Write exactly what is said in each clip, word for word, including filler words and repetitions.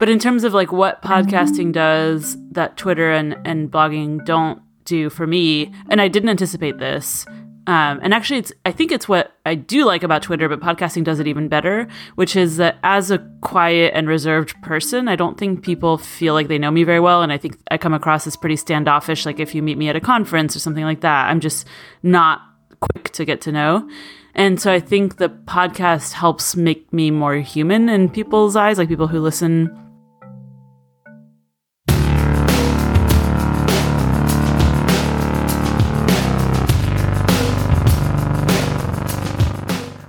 But in terms of like what podcasting does that Twitter and, and blogging don't do for me, and I didn't anticipate this, um, and actually it's I think it's what I do like about Twitter, but podcasting does it even better, which is that as a quiet and reserved person, I don't think people feel like they know me very well. And I think I come across as pretty standoffish. Like if you meet me at a conference or something like that, I'm just not quick to get to know. And so I think the podcast helps make me more human in people's eyes, like people who listen.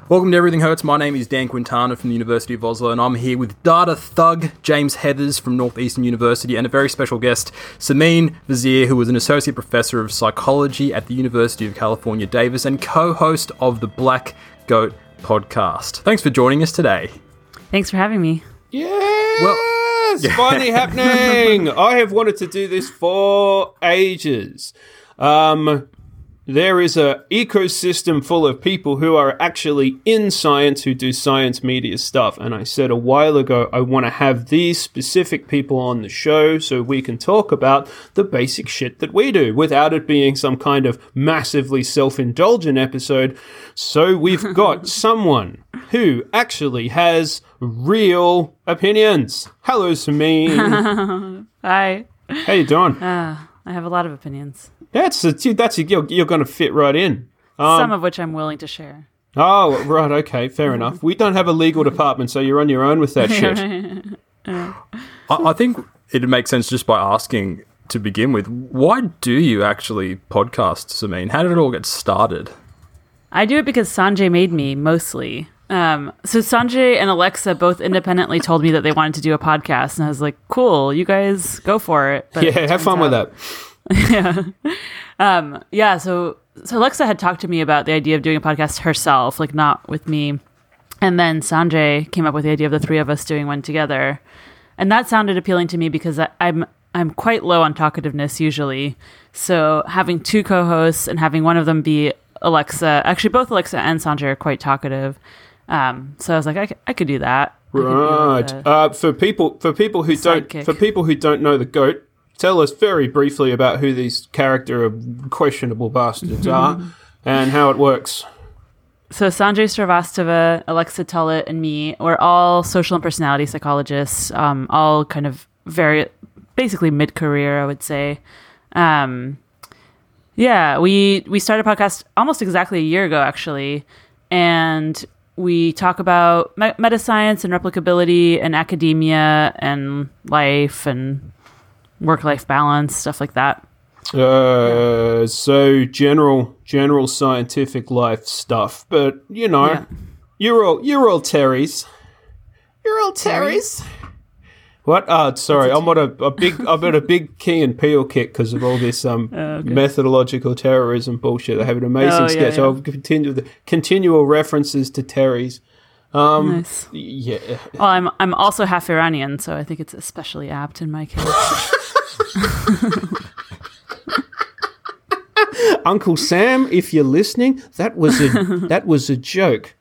Welcome to Everything Hertz. My name is Dan Quintana from the University of Oslo, and I'm here with data thug James Heathers from Northeastern University and a very special guest, Simine Vazire, who is an associate professor of psychology at the University of California, Davis, and co-host of the Black Goat Podcast. Thanks for joining us today. Thanks for having me. Yes! Well, yeah. Finally happening! I have wanted to do this for ages. Um... There is an ecosystem full of people who are actually in science, who do science media stuff. And I said a while ago, I want to have these specific people on the show so we can talk about the basic shit that we do without it being some kind of massively self-indulgent episode. So we've got someone who actually has real opinions. Hello, Simine. Hi. How you doing? Uh, I have a lot of opinions. That's a, that's a, you're, you're going to fit right in. Um, Some of which I'm willing to share. Oh, right. Okay. Fair enough. We don't have a legal department, so you're on your own with that shit. I, I think it makes sense just by asking to begin with, why do you actually podcast, Simine? How did it all get started? I do it because Sanjay made me, mostly. Um, so Sanjay and Alexa both independently told me that they wanted to do a podcast, and I was like, cool, you guys go for it. But yeah, it have fun out. with that. yeah. Um, yeah. So, so Alexa had talked to me about the idea of doing a podcast herself, like not with me. And then Sanjay came up with the idea of the three of us doing one together. And that sounded appealing to me because I, I'm, I'm quite low on talkativeness usually. So having two co-hosts and having one of them be Alexa, actually both Alexa and Sanjay are quite talkative. Um, so I was like, I, c- I could do that. Right. Like uh, for people, for people who don't, kick. for people who don't know the goat, tell us very briefly about who these character of questionable bastards are and how it works. So Sanjay Srivastava, Alexa Tullett, and me, we're all social and personality psychologists, um, all kind of very, basically mid-career, I would say. Um, yeah, we, we started a podcast almost exactly a year ago, actually, and we talk about me- meta-science and replicability and academia and life and work-life balance, stuff like that. Uh, so general, general scientific life stuff. But you know, yeah. you're all you're all Terrys. You're all Terrys. What? Oh, sorry, I'm on a, a big I'm on a big Key and Peele kick because of all this um oh, okay. methodological terrorism bullshit. They have an amazing oh, sketch. Yeah, yeah. I'll continue the continual references to Terrys. Um, nice. Yeah. Well, I'm I'm also half Iranian, so I think it's especially apt in my case. Uncle Sam, if you're listening, that was a that was a joke.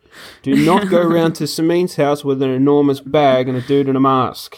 Do not go round to Samine's house with an enormous bag and a dude in a mask.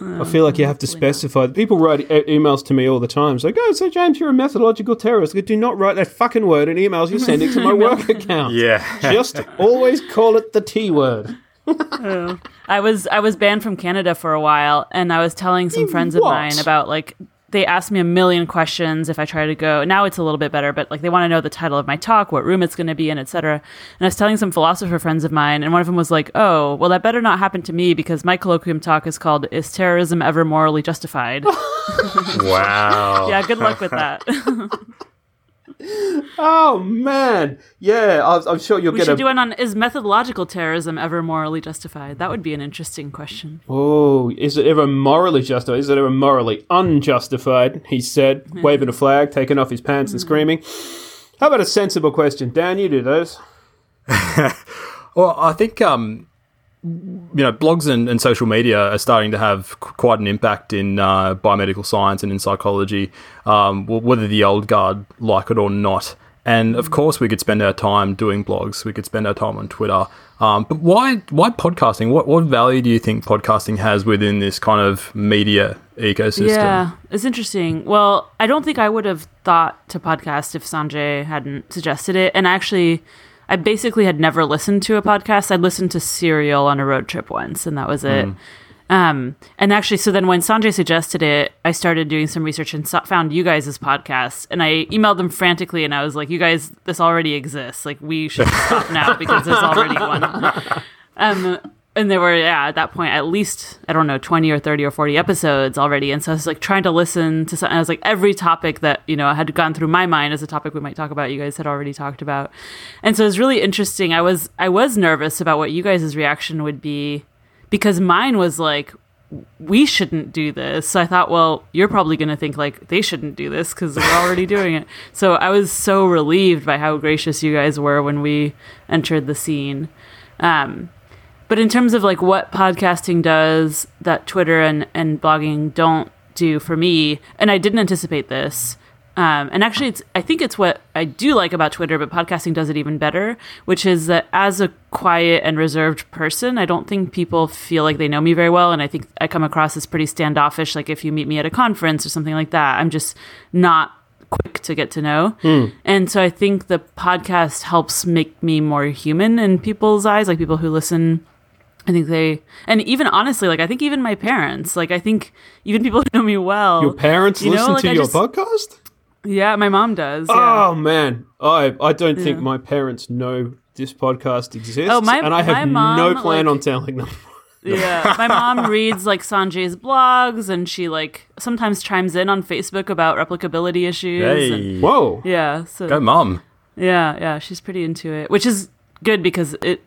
Um, I feel like you have to specify. Not. People write e- emails to me all the time. It's like, oh, so James, you're a methodological terrorist. Do not write that fucking word in emails you're sending to my work account. Yeah, just always call it the T word. oh. I was I was banned from Canada for a while, and I was telling some friends what? of mine about, like, they asked me a million questions if I try to go. Now it's a little bit better, but, like, they want to know the title of my talk, what room it's going to be in, et cetera. And I was telling some philosopher friends of mine, and one of them was like, oh, well, that better not happen to me because my colloquium talk is called Is Terrorism Ever Morally Justified? Wow. Yeah, good luck with that. Oh man, yeah, I, I'm sure you'll we get. We should a... do one on is methodological terrorism ever morally justified? That would be an interesting question. Oh, is it ever morally justified? Is it ever morally unjustified? He said, yeah. waving a flag, taking off his pants, mm-hmm. and screaming. How about a sensible question, Dan? You do those. Well, I think um, you know, blogs and, and social media are starting to have c- quite an impact in uh, biomedical science and in psychology, um, whether the old guard like it or not. And of course, we could spend our time doing blogs. We could spend our time on Twitter. Um, but why why podcasting? What what value do you think podcasting has within this kind of media ecosystem? Yeah, it's interesting. Well, I don't think I would have thought to podcast if Sanjay hadn't suggested it. And actually, I basically had never listened to a podcast. I listened to Serial on a road trip once, and that was it. Mm. Um, and actually, so then when Sanjay suggested it, I started doing some research and so- found you guys' podcast, and I emailed them frantically, and I was like, you guys, this already exists. Like, we should stop now because there's already one. Um, and there were, yeah, at that point, at least, I don't know, twenty or thirty or forty episodes already. And so I was like trying to listen to something. I was like, every topic that, you know, had gone through my mind as a topic we might talk about, you guys had already talked about. And so it was really interesting. I was, I was nervous about what you guys' reaction would be, because mine was like, we shouldn't do this. So I thought, well, you're probably going to think like they shouldn't do this because we're already doing it. So I was so relieved by how gracious you guys were when we entered the scene. Um, but in terms of like what podcasting does that Twitter and, and blogging don't do for me, and I didn't anticipate this. Um, and actually, it's, I think it's what I do like about Twitter, but podcasting does it even better, which is that as a quiet and reserved person, I don't think people feel like they know me very well. And I think I come across as pretty standoffish, like if you meet me at a conference or something like that, I'm just not quick to get to know. Mm. And so I think the podcast helps make me more human in people's eyes, like people who listen. I think they, and even honestly, like I think even my parents, like I think even people who know me well. Your parents you know, listen like to I your just, podcast? Yeah, my mom does. Yeah. Oh, man. I I don't yeah. think my parents know this podcast exists, oh, my, and I have mom, no plan like, on telling them. Yeah, my mom reads, like, Sanjay's blogs, and she, like, sometimes chimes in on Facebook about replicability issues. Hey. And, Whoa. Yeah. So, go, mom. Yeah, yeah, she's pretty into it, which is good because it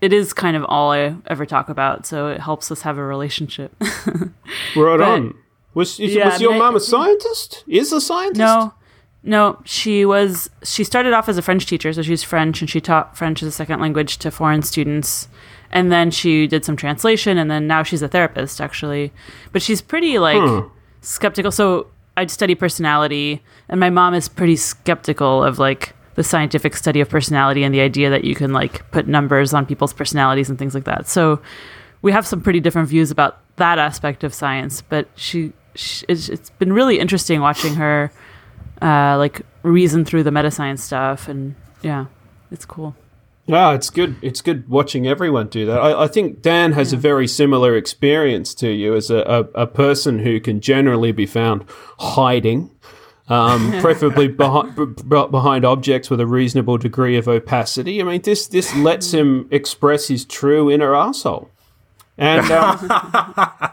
it is kind of all I ever talk about, so it helps us have a relationship. right but, on. Was, is, yeah, was your I mean, mom a scientist? Is a scientist? No. No, she was, she started off as a French teacher, so she's French, and she taught French as a second language to foreign students, and then she did some translation, and then now she's a therapist, actually. But she's pretty, like, hmm. skeptical. So I'd study personality, and my mom is pretty skeptical of, like, the scientific study of personality and the idea that you can, like, put numbers on people's personalities and things like that. So we have some pretty different views about that aspect of science, but she... it's been really interesting watching her uh, like reason through the meta-science stuff, and yeah, it's cool. Yeah, it's good. It's good watching everyone do that. I, I think Dan has yeah. a very similar experience to you as a, a, a person who can generally be found hiding, um, preferably behind, b- behind objects with a reasonable degree of opacity. I mean, this this lets him express his true inner arsehole. And uh,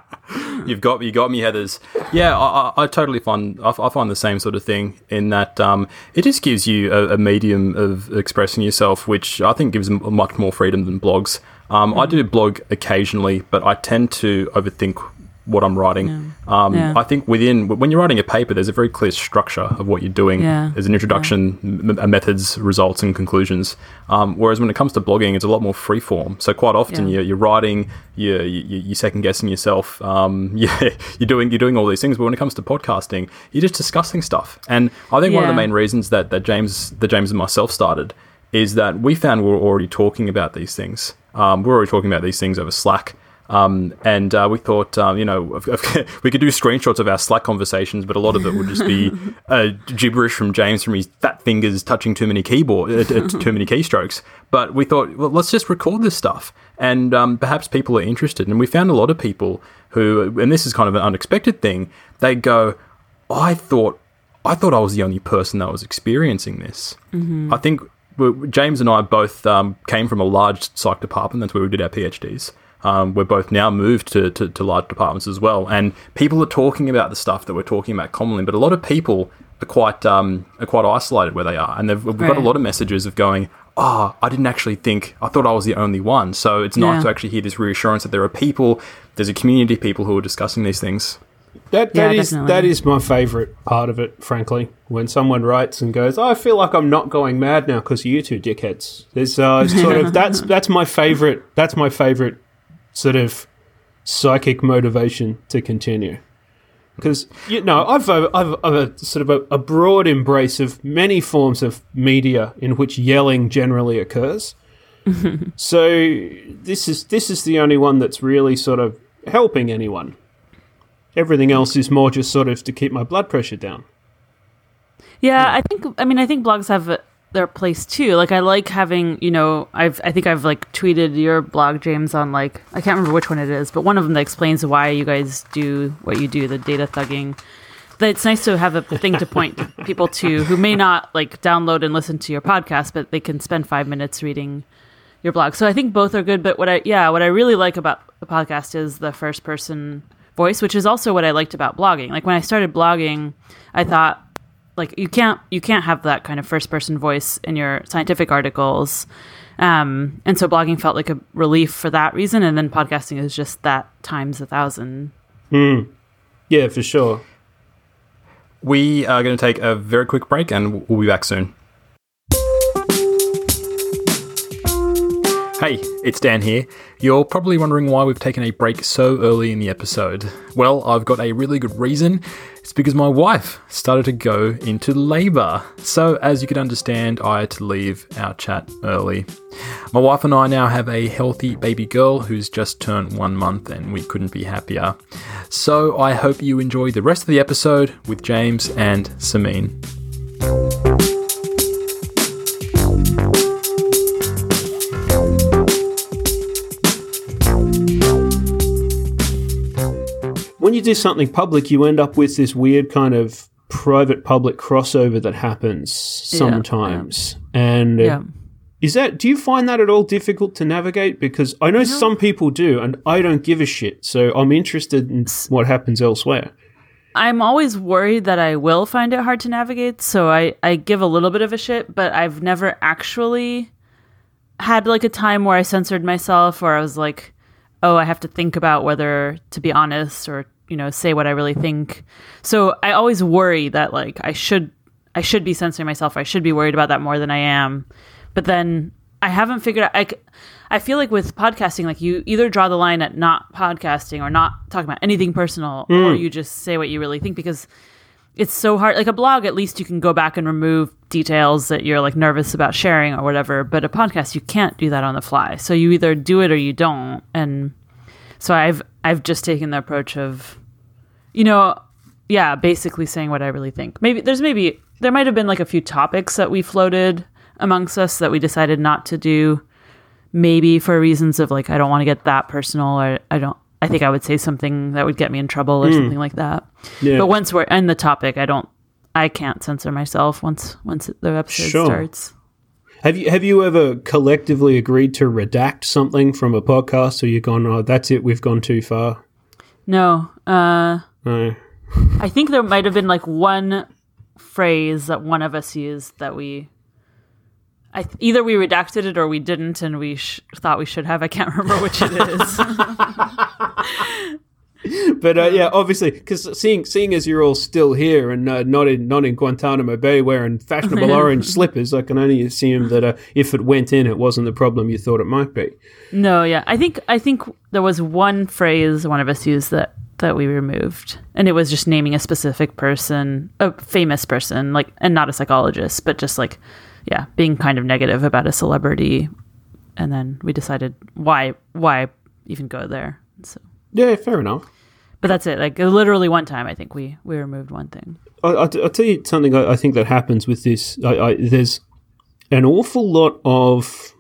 you've got me, you got me, Heathers. Yeah, I, I, I totally find I, I find the same sort of thing in that um, it just gives you a, a medium of expressing yourself, which I think gives much more freedom than blogs. Um, mm. I do blog occasionally, but I tend to overthink what I'm writing. Yeah. Um, yeah. I think within when you're writing a paper, there's a very clear structure of what you're doing. Yeah. There's an introduction, yeah. m- methods, results, and conclusions. Um, whereas when it comes to blogging, it's a lot more freeform. So quite often, yeah. you're, you're writing, you're, you're second guessing yourself. Um, yeah, you're doing you're doing all these things. But when it comes to podcasting, you're just discussing stuff. And I think yeah. one of the main reasons that that James, that James and myself started is that we found we were already talking about these things. Um, we were already talking about these things over Slack. Um, and uh, we thought, um, you know, if, if we could do screenshots of our Slack conversations, but a lot of it would just be uh, gibberish from James from his fat fingers touching too many keyboard, uh, t- too many keystrokes. But we thought, well, let's just record this stuff, and um, perhaps people are interested. And we found a lot of people who, and this is kind of an unexpected thing, they go, "I thought, I thought I was the only person that was experiencing this." Mm-hmm. I think we, James and I both um, came from a large psych department. That's where we did our PhDs. Um, we're both now moved to, to, to large departments as well, and people are talking about the stuff that we're talking about commonly, but a lot of people are quite um, are quite isolated where they are, and they've, we've right. got a lot of messages of going, oh, I didn't actually think, I thought I was the only one, so it's nice yeah. to actually hear this reassurance that there are people, there's a community of people who are discussing these things. That that yeah, is definitely. That is my favourite part of it, frankly. When someone writes and goes, oh, I feel like I'm not going mad now because of you two dickheads. There's uh, sort of that's that's my favourite. That's my favourite sort of psychic motivation to continue. Because, you know, I've a, I've a sort of a, a broad embrace of many forms of media in which yelling generally occurs. So this is this is the only one that's really sort of helping anyone. Everything else is more just sort of to keep my blood pressure down. Yeah, I think, I mean, I think blogs have their place too. Like, I like having, you know, I've, I think I've like tweeted your blog, James, on like, I can't remember which one it is, but one of them that explains why you guys do what you do, the data thugging. That it's nice to have a thing to point people to who may not like download and listen to your podcast, but they can spend five minutes reading your blog. So I think both are good. But what I, yeah, what I really like about the podcast is the first person voice, which is also what I liked about blogging. Like when I started blogging, I thought, like you can't you can't have that kind of first person voice in your scientific articles, um, and so blogging felt like a relief for that reason. And then podcasting is just that times a thousand. Mm. Yeah, for sure. We are going to take a very quick break, and we'll be back soon. Hey, it's Dan here. You're probably wondering why we've taken a break so early in the episode. Well, I've got a really good reason. It's because my wife started to go into labour. So, as you can understand, I had to leave our chat early. My wife and I now have a healthy baby girl who's just turned one month, and we couldn't be happier. So, I hope you enjoy the rest of the episode with James and Simine. When you do something public, you end up with this weird kind of private-public crossover that happens sometimes. Yeah, yeah. And yeah. is that? Do you find that at all difficult to navigate? Because I know no. some people do, and I don't give a shit. So I'm interested in what happens elsewhere. I'm always worried that I will find it hard to navigate, so I, I give a little bit of a shit, but I've never actually had like a time where I censored myself or I was like, oh, I have to think about whether to be honest or you know, say what I really think. So I always worry that like, I should, I should be censoring myself. I should be worried about that more than I am. But then I haven't figured out, I, I feel like with podcasting, like you either draw the line at not podcasting or not talking about anything personal, mm. or you just say what you really think because it's so hard. Like a blog, at least you can go back and remove details that you're like nervous about sharing or whatever. But a podcast, you can't do that on the fly. So you either do it or you don't. And so I've, I've just taken the approach of, you know, yeah, basically saying what I really think. Maybe there's maybe, there might've been like a few topics that we floated amongst us that we decided not to do maybe for reasons of like, I don't want to get that personal or I don't, I think I would say something that would get me in trouble or mm. something like that. Yeah. But once we're in the topic, I don't, I can't censor myself once, once the episode sure. starts. Have you have you ever collectively agreed to redact something from a podcast or you've gone, oh, that's it, we've gone too far? No. Uh, no. I think there might have been like one phrase that one of us used that we I th- either we redacted it or we didn't and we sh- thought we should have. I can't remember which it is. But, uh, yeah, obviously, because seeing seeing as you're all still here and uh, not in not in Guantanamo Bay wearing fashionable orange slippers, I can only assume that uh, if it went in, it wasn't the problem you thought it might be. No, yeah. I think I think there was one phrase one of us used that, that we removed, and it was just naming a specific person, a famous person, like, and not a psychologist, but just, like, yeah, being kind of negative about a celebrity. And then we decided why why even go there. So. Yeah, fair enough. But that's it. Like literally one time, I think we, we removed one thing. I, I, I'll tell you something I, I think that happens with this. I, I, there's an awful lot of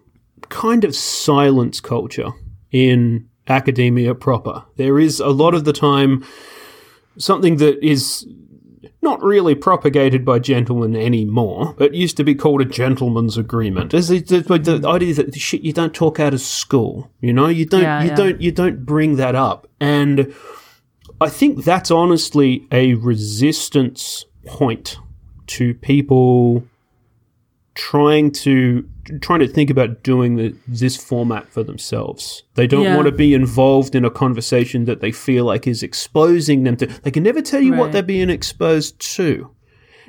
kind of silence culture in academia proper. There is a lot of the time something that is not really propagated by gentlemen anymore. It used to be called a gentleman's agreement. It's the, the, the idea that shit you don't talk out of school, you know, you don't, yeah, you yeah. don't, you don't bring that up. And I think that's honestly a resistance point to people trying to trying to think about doing the, this format for themselves. They don't yeah. want to be involved in a conversation that they feel like is exposing them to. They can never tell you right. what they're being exposed to,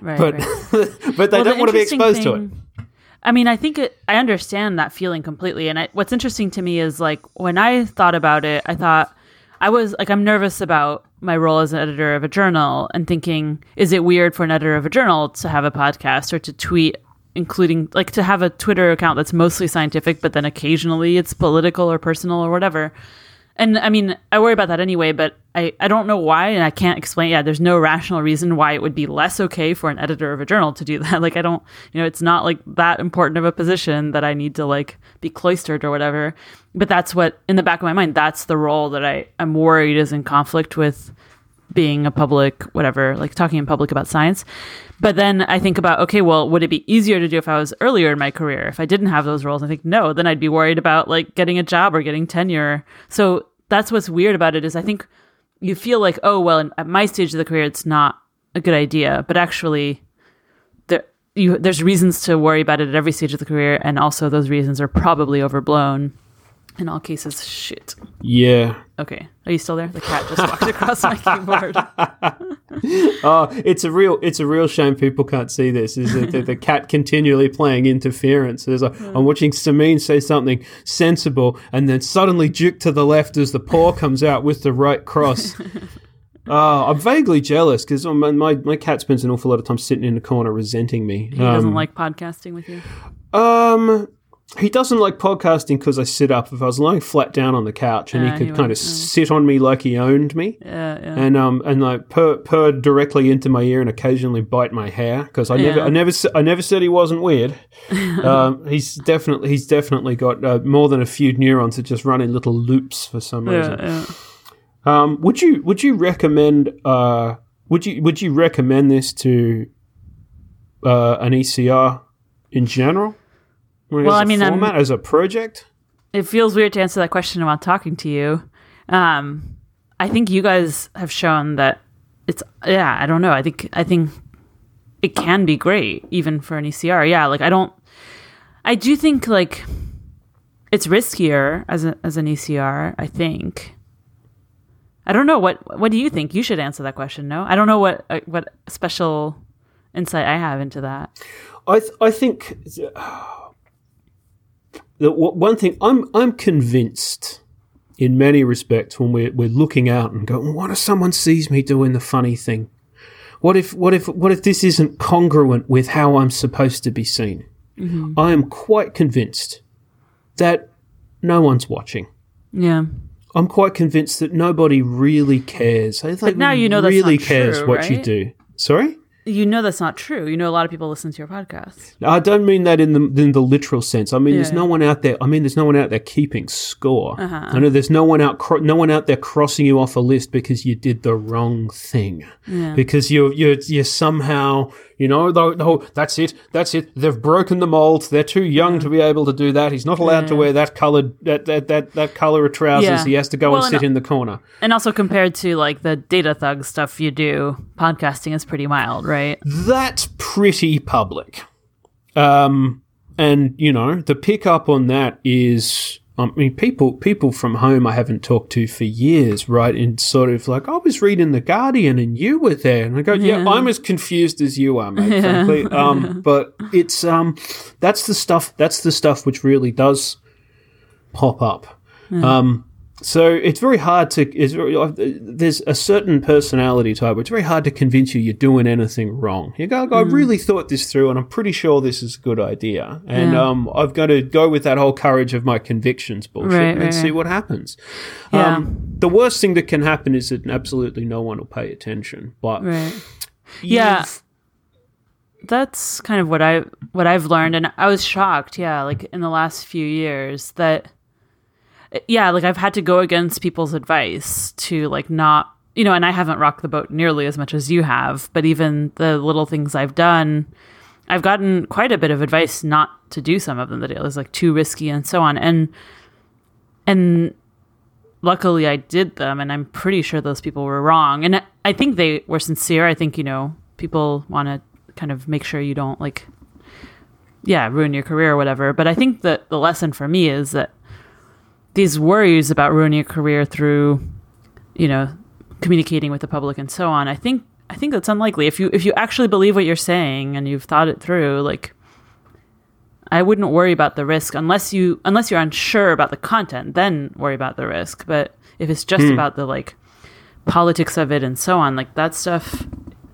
right, but right. but they well, don't the want to be exposed thing, to it. I mean, I think it, I understand that feeling completely. And I, what's interesting to me is like when I thought about it, I thought, I was like, I'm nervous about my role as an editor of a journal and thinking, is it weird for an editor of a journal to have a podcast or to tweet, including like to have a Twitter account that's mostly scientific, but then occasionally it's political or personal or whatever. And I mean, I worry about that anyway, but I, I don't know why. And I can't explain. Yeah, there's no rational reason why it would be less okay for an editor of a journal to do that. Like, I don't, you know, it's not like that important of a position that I need to like be cloistered or whatever. But that's what, in the back of my mind, that's the role that I, I'm worried is in conflict with being a public, whatever, like talking in public about science. But then I think about, okay, well, would it be easier to do if I was earlier in my career, if I didn't have those roles? I think, no, then I'd be worried about like getting a job or getting tenure. So that's what's weird about it is I think you feel like, oh, well, in, at my stage of the career, it's not a good idea. But actually, there, you, there's reasons to worry about it at every stage of the career. And also those reasons are probably overblown. In all cases, shit. Yeah. Okay. Are you still there? The cat just walked across my keyboard. Oh, it's a real, it's a real shame people can't see this. Is that the, the cat continually playing interference? There's like, I'm watching Simine say something sensible, and then suddenly juke to the left as the paw comes out with the right cross. Oh, I'm vaguely jealous because my, my my cat spends an awful lot of time sitting in the corner resenting me. He um, doesn't like podcasting with you? Um. He doesn't like podcasting because I sit up. If I was lying flat down on the couch and uh, he could he kind of uh, sit on me like he owned me, yeah, yeah. and um and like purr, purr directly into my ear and occasionally bite my hair because I yeah. never I never I never said he wasn't weird. um, he's definitely he's definitely got uh, more than a few neurons that just run in little loops for some yeah, reason. Yeah. Um, would you would you recommend uh would you would you recommend this to uh, an E C R in general? Well, as I mean, format, as a project? It feels weird to answer that question while talking to you. Um, I think you guys have shown that it's, yeah, I don't know. I think, I think it can be great even for an E C R. Yeah. Like I don't, I do think like it's riskier as a, as an E C R, I think. I don't know. What, what do you think? You should answer that question. No, I don't know what, what special insight I have into that. I, th- I think... Uh, The one thing I'm I'm convinced in many respects when we're we're looking out and going, what if someone sees me doing the funny thing? What if what if what if this isn't congruent with how I'm supposed to be seen? Mm-hmm. I am quite convinced that no one's watching. Yeah. I'm quite convinced that nobody really cares. I think but now you know really that's not cares true, what right? you do. Sorry? You know that's not true. You know a lot of people listen to your podcast. I don't mean that in the in the literal sense. I mean yeah, there's no one out there. I mean there's no one out there keeping score. Uh-huh. I know there's no one out cro- no one out there crossing you off a list because you did the wrong thing. Yeah. Because you you you somehow you know the, the whole, that's it that's it. They've broken the mold. They're too young yeah. to be able to do that. He's not allowed yeah. to wear that colored that that that, that color of trousers. Yeah. He has to go well, and sit and, in the corner. And also compared to like the data thug stuff you do, podcasting is pretty mild, right? Right. That's pretty public. Um, and, you know, the pickup on that is, I mean, people people from home I haven't talked to for years, right, and sort of like, I was reading The Guardian and you were there. And I go, yeah, yeah I'm as confused as you are, mate, yeah. frankly. Um, but it's um, that's the stuff that's the stuff which really does pop up. Yeah. Um So it's very hard to – there's a certain personality type where it's very hard to convince you you're doing anything wrong. You go, I really thought this through and I'm pretty sure this is a good idea. And yeah. um, I've got to go with that whole courage of my convictions bullshit right, and right, see right. what happens. Yeah. Um, the worst thing that can happen is that absolutely no one will pay attention. But right. Yeah. That's kind of what, I, what I've learned. And I was shocked, yeah, like in the last few years that – yeah, like I've had to go against people's advice to like not, you know, and I haven't rocked the boat nearly as much as you have, but even the little things I've done, I've gotten quite a bit of advice not to do some of them that it was like too risky and so on. And, and luckily I did them and I'm pretty sure those people were wrong. And I think they were sincere. I think, you know, people want to kind of make sure you don't like, yeah, ruin your career or whatever. But I think that the lesson for me is that these worries about ruining a career through, you know, communicating with the public and so on. I think I think that's unlikely. If you if you actually believe what you're saying and you've thought it through, like I wouldn't worry about the risk unless you unless you're unsure about the content, then worry about the risk. But if it's just mm. about the like politics of it and so on, like that stuff,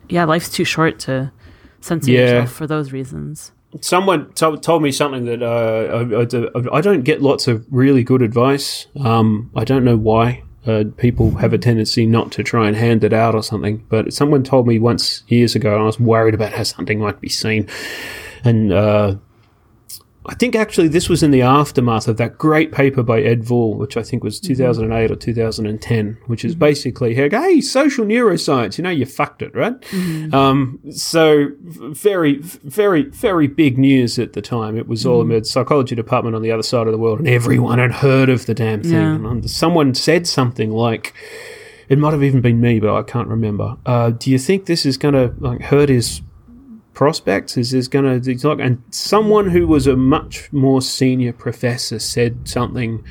yeah, life's too short to censor yeah. yourself for those reasons. Someone t- told me something that uh, I, I, I don't get lots of really good advice. Um, I don't know why. Uh, people have a tendency not to try and hand it out or something. But someone told me once years ago, and I was worried about how something might be seen. And uh, I think actually this was in the aftermath of that great paper by Ed Vul, which I think was two thousand eight mm-hmm. or two thousand ten, which is mm-hmm. basically, like, hey, social neuroscience, you know, you fucked it, right? Mm-hmm. Um, so very, very, very big news at the time. It was mm-hmm. all in the psychology department on the other side of the world, and everyone had heard of the damn thing. Yeah. And someone said something like, it might have even been me, but I can't remember. Uh, do you think this is going to like hurt his prospects? Is this going to, and someone who was a much more senior professor said something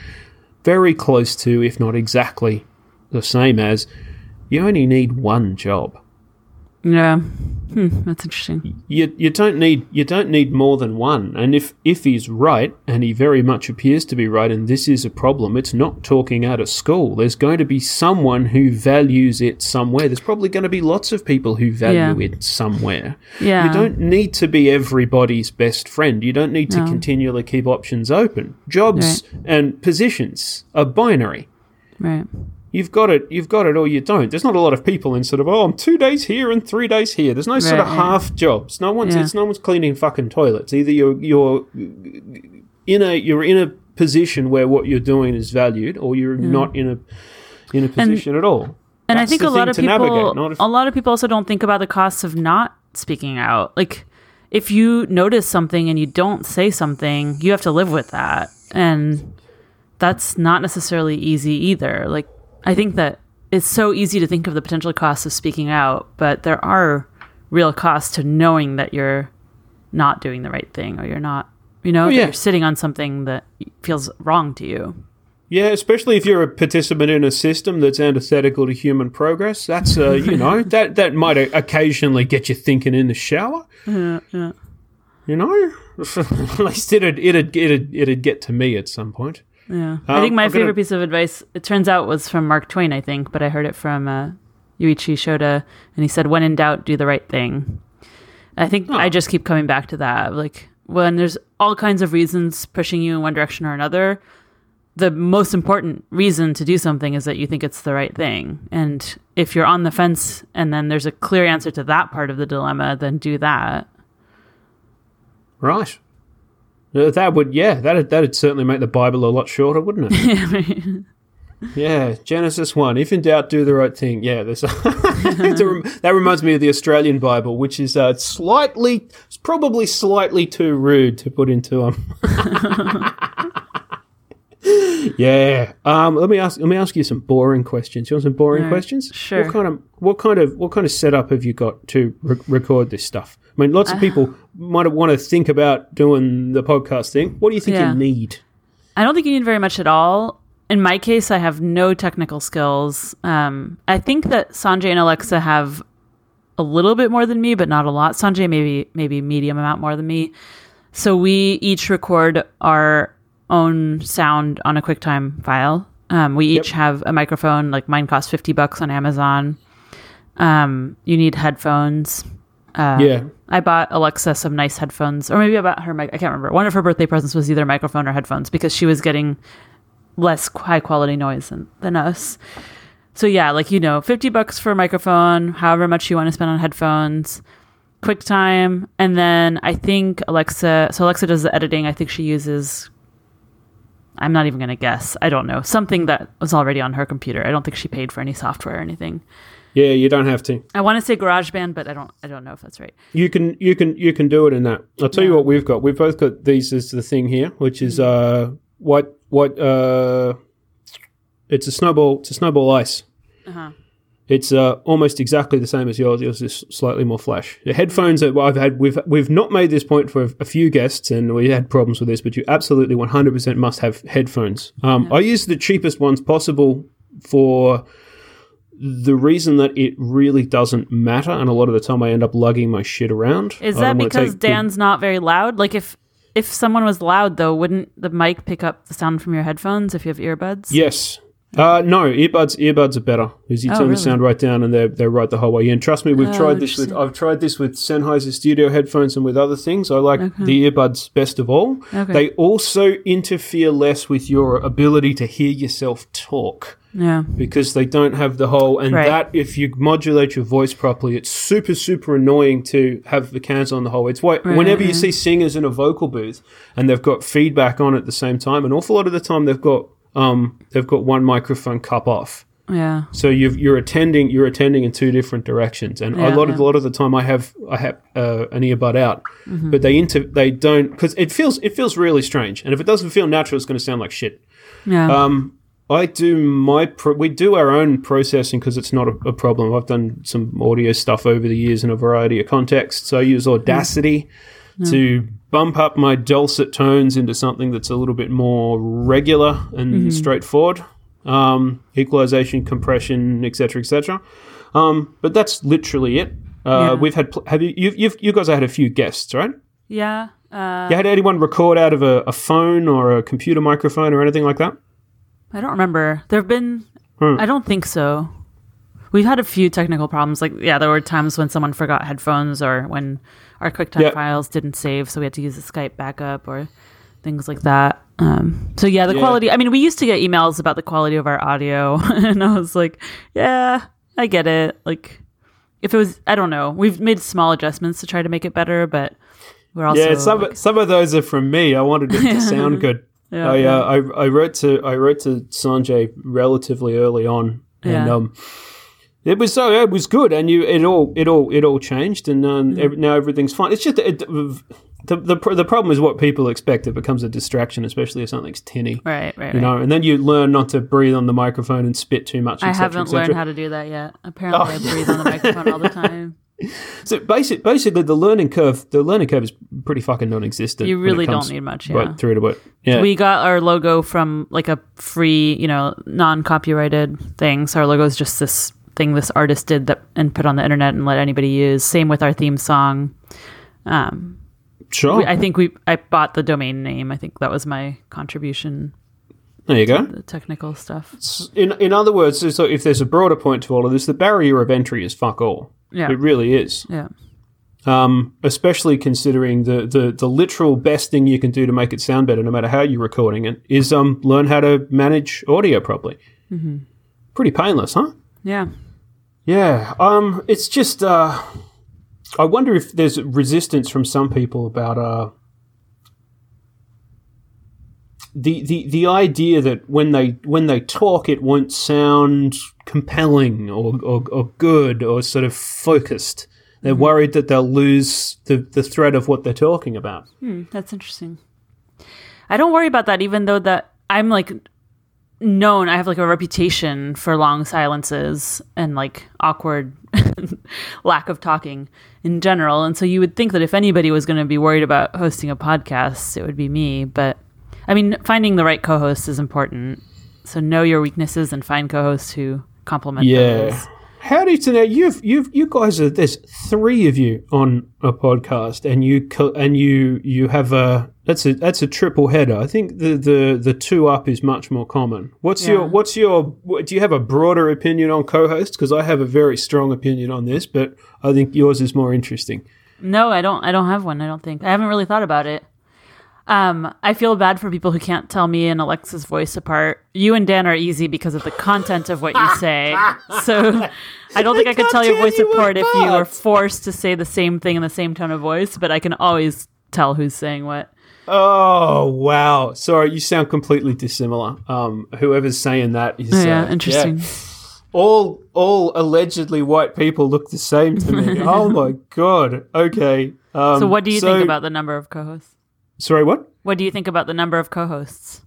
very close to, if not exactly the same as, you only need one job. Yeah, hmm, that's interesting. You you don't need you don't need more than one. And if if he's right, and he very much appears to be right, and this is a problem, it's not talking out of school. There's going to be someone who values it somewhere. There's probably going to be lots of people who value yeah. it somewhere. Yeah. You don't need to be everybody's best friend. You don't need to no. continually keep options open. Jobs right. and positions are binary. Right. You've got it, you've got it, or you don't. There's not a lot of people in sort of, oh, I'm two days here and three days here. There's no right, sort of yeah. half jobs. No one's, yeah. it's no one's cleaning fucking toilets. Either you're you're in a you're in a position where what you're doing is valued, or you're mm. not in a in a position and, at all. And That's I think a lot of people, navigate, if, a lot of people also don't think about the costs of not speaking out. Like if you notice something and you don't say something, you have to live with that, and that's not necessarily easy either. Like. I think that it's so easy to think of the potential costs of speaking out, but there are real costs to knowing that you're not doing the right thing, or you're not, you know, oh, yeah. that you're sitting on something that feels wrong to you. Yeah, especially if you're a participant in a system that's antithetical to human progress. That's, uh, you know, that, that might occasionally get you thinking in the shower. Yeah, yeah. You know, at least it'd, it'd, it'd, it'd get to me at some point. Yeah, um, I think my I'm favorite gonna... piece of advice, it turns out, was from Mark Twain, I think, but I heard it from uh, Yuichi Shota, and he said, when in doubt, do the right thing. I think oh. I just keep coming back to that. Like, when there's all kinds of reasons pushing you in one direction or another, the most important reason to do something is that you think it's the right thing. And if you're on the fence and then there's a clear answer to that part of the dilemma, then do that. Right. That would, yeah, that'd, that'd certainly make the Bible a lot shorter, wouldn't it? Yeah, Genesis one, if in doubt, do the right thing. Yeah, there's a, a, that reminds me of the Australian Bible, which is uh, slightly, probably slightly too rude to put into them. Yeah. Um, let me ask. Let me ask you some boring questions. You want some boring right, questions? Sure. What kind of what kind of what kind of setup have you got to re- record this stuff? I mean, lots of uh, people might want to think about doing the podcast thing. What do you think yeah. you need? I don't think you need very much at all. In my case, I have no technical skills. Um, I think that Sanjay and Alexa have a little bit more than me, but not a lot. Sanjay maybe maybe medium amount more than me. So we each record our own sound on a QuickTime file. Um, we each yep. have a microphone. Like mine costs fifty bucks on Amazon. Um, you need headphones. Um, yeah. I bought Alexa some nice headphones, or maybe I bought her mic. I can't remember. One of her birthday presents was either microphone or headphones because she was getting less high quality noise than, than us. So yeah, like, you know, fifty bucks for a microphone, however much you want to spend on headphones, QuickTime. And then I think Alexa, so Alexa does the editing. I think she uses, I'm not even going to guess. I don't know. Something that was already on her computer. I don't think she paid for any software or anything. Yeah, you don't have to. I want to say GarageBand, but I don't I don't know if that's right. You can you can you can do it in that. I'll tell yeah. you what we've got. We've both got these as the thing here, which is uh what what uh it's a snowball it's a snowball ice. Uh-huh. It's uh, almost exactly the same as yours. Yours is slightly more flash. The headphones that I've had, we've we've not made this point for a few guests, and we had problems with this. But you absolutely one hundred percent must have headphones. Um, yeah. I use the cheapest ones possible for the reason that it really doesn't matter, and a lot of the time I end up lugging my shit around. Is that because Dan's the- not very loud? Like if If someone was loud, though, wouldn't the mic pick up the sound from your headphones if you have earbuds? Yes. Uh, no, earbuds earbuds are better because you oh, turn really? the sound right down and they're, they're right the whole way in. Trust me, we've oh, tried this with I've tried this with Sennheiser studio headphones and with other things. I like okay. the earbuds best of all. Okay. They also interfere less with your ability to hear yourself talk. Yeah. Because they don't have the whole and right. that if you modulate your voice properly, it's super, super annoying to have the cans on the whole. It's why right, whenever right, you right. see singers in a vocal booth and they've got feedback on at the same time, an awful lot of the time they've got Um, they've got one microphone cup off. Yeah. So you've, you're attending, you're attending in two different directions, and yeah, a lot yeah. of a lot of the time, I have I have uh, an earbud out, mm-hmm. but they inter they don't because it feels it feels really strange, and if it doesn't feel natural, it's going to sound like shit. Yeah. Um, I do my pro- we do our own processing because it's not a, a problem. I've done some audio stuff over the years in a variety of contexts. So I use Audacity mm-hmm. to bump up my dulcet tones into something that's a little bit more regular and mm-hmm. straightforward, um, equalization, compression, et cetera, et cetera. Um, but that's literally it. Uh, yeah. We've had pl- have you you've, you've, you guys have had a few guests, right? Yeah. Uh, you had anyone record out of a, a phone or a computer microphone or anything like that? I don't remember. There have been hmm. – I don't think so. We've had a few technical problems. Like, yeah, there were times when someone forgot headphones or when our QuickTime yep. files didn't save, so we had to use the Skype backup or things like that. Um, so, yeah, the yeah. quality... I mean, we used to get emails about the quality of our audio, and I was like, yeah, I get it. Like, if it was... I don't know. We've made small adjustments to try to make it better, but we're also... Yeah, some, like, some of those are from me. I wanted it to sound good. Yeah, I, yeah. Uh, I I wrote to I wrote to Sanjay relatively early on, and... Yeah. Um, It was so it was good, and you it all it all it all changed, and um, mm. now everything's fine. It's just it, the the the problem is what people expect. It becomes a distraction, especially if something's tinny, right? Right. You know, right. and then you learn not to breathe on the microphone and spit too much. I et cetera, haven't et cetera. learned how to do that yet. Apparently, oh. I breathe on the microphone all the time. So basic, basically, the learning curve the learning curve is pretty fucking non-existent. You really don't need much, yeah. Right through to it. Yeah. We got our logo from like a free, you know, non-copyrighted thing. So our logo is just this thing this artist did that and put on the internet and let anybody use. Same with our theme song. Um, sure. We, I think we. I bought the domain name. I think that was my contribution. There you go. The technical stuff. In in other words, so if there's a broader point to all of this, the barrier of entry is fuck all. Yeah, it really is. Yeah. Um, especially considering the, the, the literal best thing you can do to make it sound better, no matter how you're recording it, is um learn how to manage audio properly. Mm-hmm. Pretty painless, huh? Yeah. Yeah. Um, it's just uh, I wonder if there's resistance from some people about uh, the, the the idea that when they when they talk it won't sound compelling or, or, or good or sort of focused. They're mm-hmm. worried that they'll lose the, the thread of what they're talking about. Hmm, that's interesting. I don't worry about that, even though that I'm like known, I have like a reputation for long silences and like awkward lack of talking in general. And so you would think that if anybody was going to be worried about hosting a podcast, it would be me. But I mean, finding the right co-host is important. So know your weaknesses and find co-hosts who complement yeah. those. How do you know you've you've you guys are there's three of you on a podcast and you co- and you you have a that's a that's a triple header. I think the the, the two up is much more common. What's yeah. your what's your do you have a broader opinion on co-hosts? Because I have a very strong opinion on this, but I think yours is more interesting. No, I don't. I don't have one. I don't think I haven't really thought about it. Um, I feel bad for people who can't tell me and Alexa's voice apart. You and Dan are easy because of the content of what you say. So I don't think I, I could tell your voice you apart if you were forced to say the same thing in the same tone of voice, but I can always tell who's saying what. Oh, wow. Sorry, you sound completely dissimilar. Um, whoever's saying that is... Oh, yeah, uh, interesting. Yeah. All, all allegedly white people look the same to me. Oh, my God. Okay. Um, so what do you so- think about the number of co-hosts? Sorry, what? What do you think about the number of co-hosts?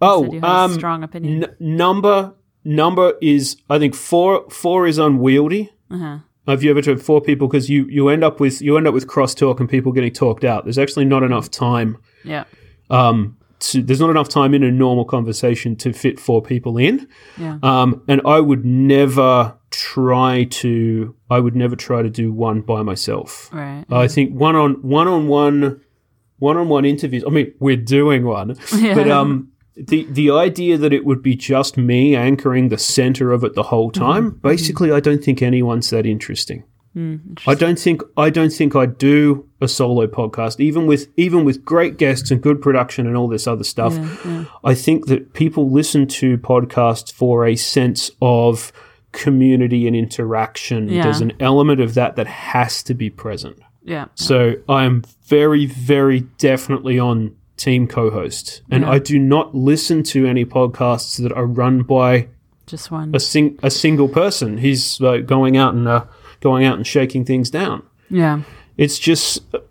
Oh, you said you have um, a strong opinion. N- number number is, I think four four is unwieldy. Uh-huh. Have you ever tried four people? Because you, you end up with you end up with crosstalk and people getting talked out. There's actually not enough time. Yeah. Um. To, there's not enough time in a normal conversation to fit four people in. Yeah. Um. And I would never try to. I would never try to do one by myself. Right. Uh, I think one on one on one. one-on-one interviews. I mean, we're doing one. Yeah. But um, the, the idea that it would be just me anchoring the center of it the whole time, mm-hmm. basically, I don't think anyone's that interesting. Mm, interesting. I don't think I don't think I'd do a solo podcast, even with even with great guests and good production and all this other stuff. Yeah, yeah. I think that people listen to podcasts for a sense of community and interaction. Yeah. There's an element of that that has to be present. Yeah. So I'm very, very definitely on team co-host, and yeah. I do not listen to any podcasts that are run by just one a, sing- a single person. He's uh, going out and. Uh, going out and shaking things down. Yeah. It's just a,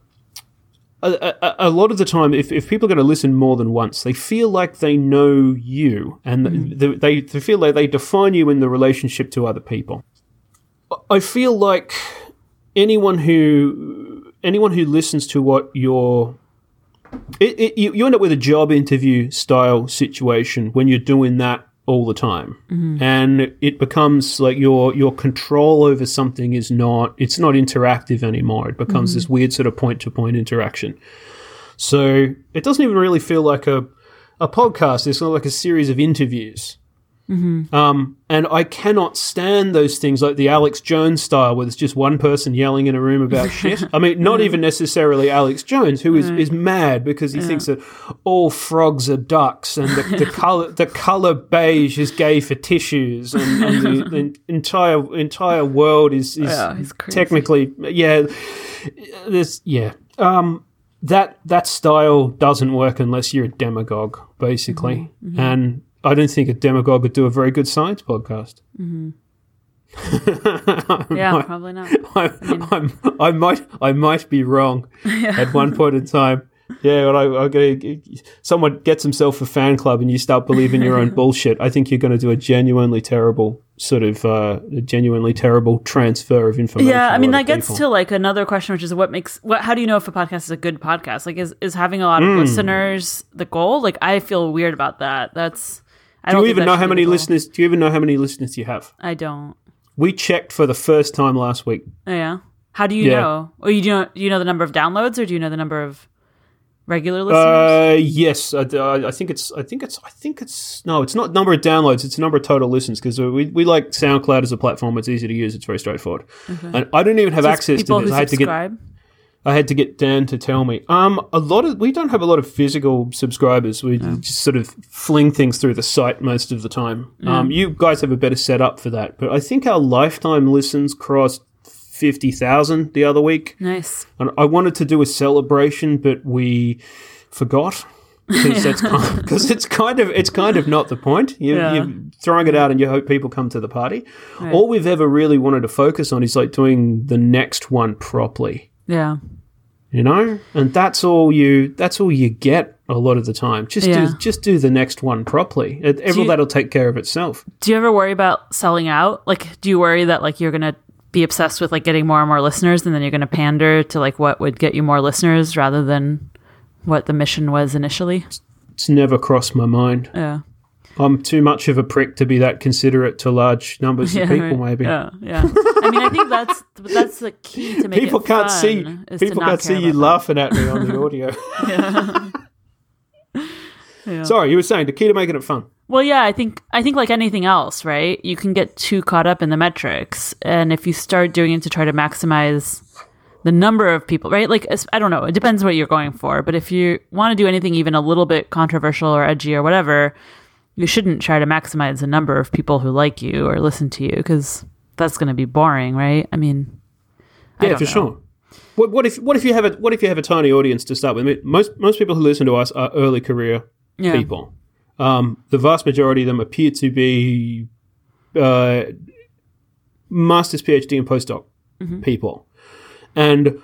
a, a lot of the time, if, if people are going to listen more than once, they feel like they know you, and mm. the, they, they feel like they define you in the relationship to other people. I feel like anyone who anyone who listens to what you're it, it, you, you end up with a job interview style situation when you're doing that all the time. Mm-hmm. And it becomes like your your control over something is not, it's not interactive anymore. It becomes mm-hmm. this weird sort of point-to-point interaction. So it doesn't even really feel like a, a podcast. It's not like a series of interviews. Mm-hmm. Um, and I cannot stand those things like the Alex Jones style where there's just one person yelling in a room about shit. I mean, not even necessarily Alex Jones, who is, mm. is mad because he yeah. thinks that all frogs are ducks and the, the color the color beige is gay for tissues, and, and the, the entire entire world is, is yeah, technically yeah there's yeah um that that style doesn't work unless you're a demagogue, basically. Mm-hmm. And I don't think a demagogue would do a very good science podcast. Mm-hmm. yeah, might, probably not. I, I, mean, I'm, I might, I might be wrong yeah. at one point in time. Yeah, when I, I get, someone gets himself a fan club, and you start believing your own bullshit, I think you're going to do a genuinely terrible sort of uh, a genuinely terrible transfer of information. Yeah, I mean that gets people. to like another question, which is what makes what? How do you know if a podcast is a good podcast? Like, is is having a lot of mm. listeners the goal? Like, I feel weird about that. That's I do you even know how many listeners? Do you even know how many listeners you have? I don't. We checked for the first time last week. Oh, yeah. How do you yeah. know? Or you do know, do you know the number of downloads, or do you know the number of regular listeners? Uh, yes, I, I think it's. I think it's. I think it's. No, it's not number of downloads. It's the number of total listens, because we we like SoundCloud as a platform. It's easy to use. It's very straightforward. Okay. And I don't even have so access to this. I had subscribe? to get. I had to get Dan to tell me. Um, a lot of we don't have a lot of physical subscribers. We no. just sort of fling things through the site most of the time. Mm. Um, you guys have a better setup for that, but I think our lifetime listens crossed fifty thousand the other week. Nice. And I wanted to do a celebration, but we forgot because that's kind of, it's kind of it's kind of not the point. You, yeah. You're throwing it out, and you hope people come to the party. Right. All we've ever really wanted to focus on is like doing the next one properly. Yeah. You know, and that's all you. That's all you get a lot of the time. Just, yeah. do, just do the next one properly. Everything that'll take care of itself. Do you ever worry about selling out? Like, do you worry that like you're gonna be obsessed with like getting more and more listeners, and then you're gonna pander to like what would get you more listeners rather than what the mission was initially? It's never crossed my mind. Yeah. I'm too much of a prick to be that considerate to large numbers yeah, of people, right. maybe. Yeah, yeah. I mean, I think that's that's the key to make people it can't fun. See, people can't see you that. laughing at me on the audio. yeah. yeah. Sorry, you were saying the key to making it fun. Well, yeah, I think I think like anything else, right? You can get too caught up in the metrics, and if you start doing it to try to maximize the number of people, right? Like, I don't know. It depends what you're going for, but if you want to do anything even a little bit controversial or edgy or whatever, you shouldn't try to maximize the number of people who like you or listen to you, because that's going to be boring, right? I mean, yeah, I don't for know. sure. What, what if what if you have a what if you have a tiny audience to start with? I mean, most most people who listen to us are early career yeah. people. Um, the vast majority of them appear to be uh, master's, PhD, and postdoc mm-hmm. people, and.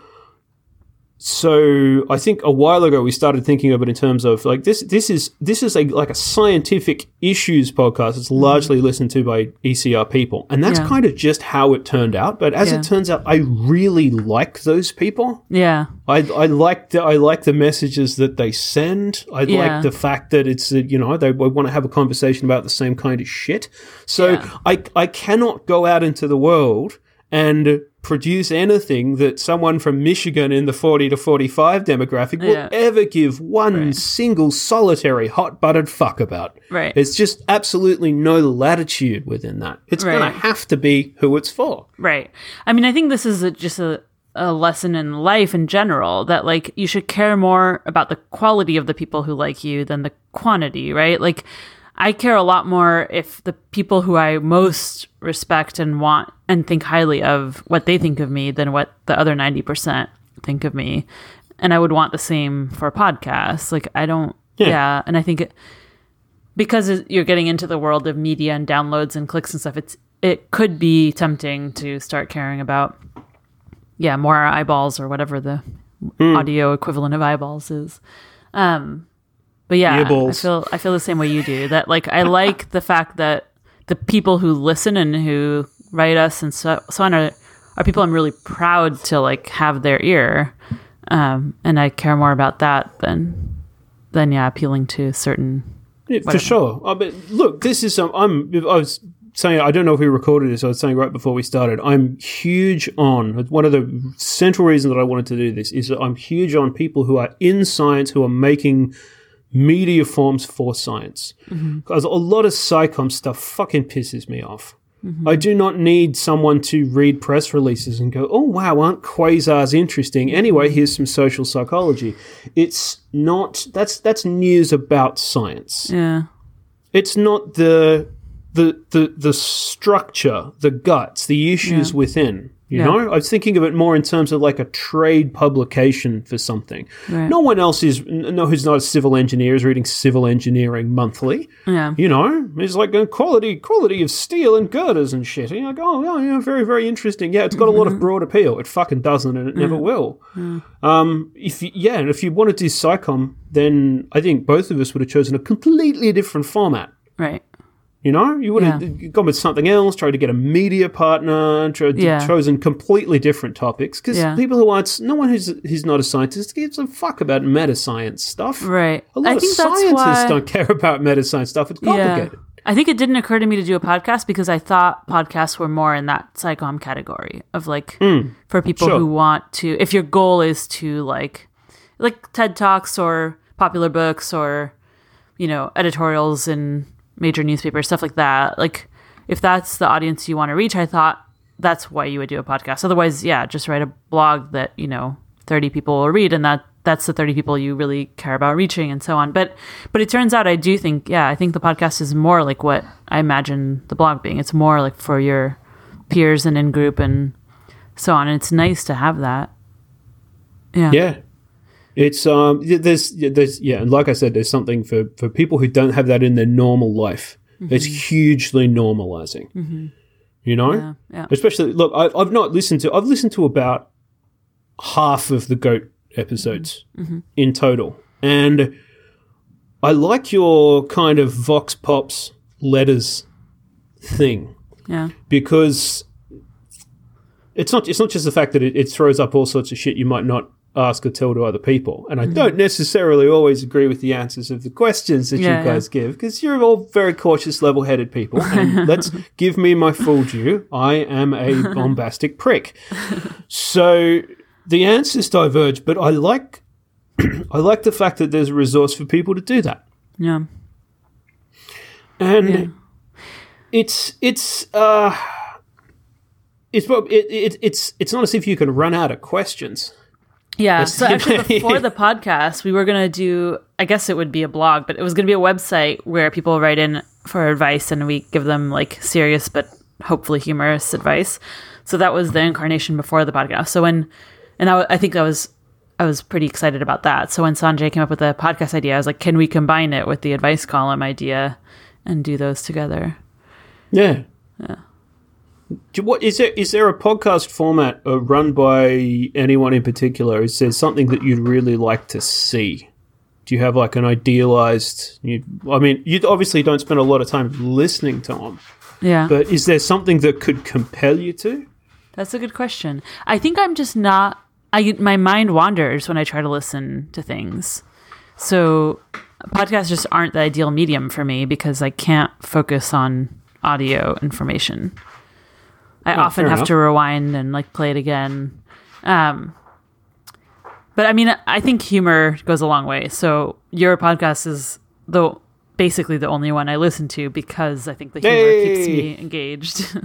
So I think a while ago we started thinking of it in terms of like this. This is this is a like a scientific issues podcast. It's largely mm-hmm. listened to by E C R people, and that's yeah. kind of just how it turned out. But as yeah. it turns out, I really like those people. Yeah, I I like the I like the messages that they send. I yeah. like the fact that it's you know they want to have a conversation about the same kind of shit. So yeah. I I cannot go out into the world and produce anything that someone from Michigan in the forty to forty-five demographic will yeah. ever give one right. single solitary hot-buttered fuck about. Right. There's just absolutely no latitude within that. It's right. going to have to be who it's for. Right. I mean, I think this is a, just a, a lesson in life in general, that, like, you should care more about the quality of the people who like you than the quantity, right? Like, I care a lot more if the people who I most respect and want and think highly of, what they think of me than what the other ninety percent think of me. And I would want the same for podcasts. Like, I don't, yeah. yeah. And I think it, because you're getting into the world of media and downloads and clicks and stuff, it's, it could be tempting to start caring about, yeah, more eyeballs or whatever the mm. audio equivalent of eyeballs is. Um, But yeah, Earballs. I feel I feel the same way you do. That, like, I like the fact that the people who listen and who write us and so, so on are, are people I'm really proud to, like, have their ear, um, and I care more about that than than yeah appealing to certain. Yeah, for sure. I mean, look, this is some. I'm. I was saying, I don't know if we recorded this. I was saying right before we started, I'm huge on, one of the central reasons that I wanted to do this is that I'm huge on people who are in science who are making media forms for science. Mm-hmm. Because a lot of psychom stuff fucking pisses me off. Mm-hmm. I do not need someone to read press releases and go, oh, wow, aren't quasars interesting? Anyway, here's some social psychology. It's not – that's that's news about science. Yeah. It's not the the the, the structure, the guts, the issues yeah. within. You yeah. know, I was thinking of it more in terms of like a trade publication for something. Right. No one else is, no, who's not a civil engineer is reading Civil Engineering Monthly. Yeah. You know, it's like a quality, quality of steel and girders and shit. And you're like, oh, yeah, yeah, very, very interesting. Yeah, it's got mm-hmm. a lot of broad appeal. It fucking doesn't, and it mm-hmm. never will. Mm-hmm. Um, if you, yeah, and if you wanted to do Psychom, then I think both of us would have chosen a completely different format. Right. You know, you would have yeah. gone with something else, tried to get a media partner, tried yeah. to, chosen completely different topics. Because yeah. people who aren't, no one who's who's not a scientist gives a fuck about meta-science stuff. Right. A lot I of think scientists why... don't care about meta-science stuff. It's complicated. Yeah. I think it didn't occur to me to do a podcast because I thought podcasts were more in that psychom category of, like, mm, for people sure. who want to, if your goal is to, like, like TED Talks or popular books or, you know, editorials and major newspapers, stuff like that. Like, if that's the audience you want to reach, I thought that's why you would do a podcast. Otherwise, yeah, just write a blog that, you know, thirty people will read, and that that's the thirty people you really care about reaching, and so on. But but it turns out I do think, yeah, I think the podcast is more like what I imagine the blog being. It's more like for your peers and in group and so on. And it's nice to have that. Yeah. Yeah. It's um there's there's yeah and like I said, there's something for, for people who don't have that in their normal life. Mm-hmm. It's hugely normalizing. Mm-hmm. You know, yeah, yeah. especially look, I, I've not listened to I've listened to about half of the GOAT episodes mm-hmm. in total, and I like your kind of Vox Pops letters thing. Yeah, because it's not it's not just the fact that it, it throws up all sorts of shit you might not ask or tell to other people, and I mm-hmm. don't necessarily always agree with the answers of the questions that yeah, you guys yeah. give, because you're all very cautious, level-headed people, and let's give me my full due, I am a bombastic prick. So the answers diverge, but I like I like the fact that there's a resource for people to do that. Yeah. And yeah. it's it's uh it's it, it it's it's not as if you can run out of questions. Yeah, so actually before the podcast, we were going to do, I guess it would be a blog, but it was going to be a website where people write in for advice and we give them, like, serious but hopefully humorous advice. So that was the incarnation before the podcast. So when, and I, I think I was, I was pretty excited about that. So when Sanjay came up with the podcast idea, I was like, can we combine it with the advice column idea and do those together? Yeah. Yeah. Do, what is there? Is there a podcast format uh, run by anyone in particular? Is there something that you'd really like to see? Do you have like an idealized? You, I mean, you obviously don't spend a lot of time listening to them. Yeah. But is there something that could compel you to? That's a good question. I think I'm just not. I my mind wanders when I try to listen to things. So podcasts just aren't the ideal medium for me because I can't focus on audio information. I oh, often have enough. to rewind and like play it again. Um, but I mean, I think humor goes a long way. So your podcast is the basically the only one I listen to because I think the humor Yay! keeps me engaged.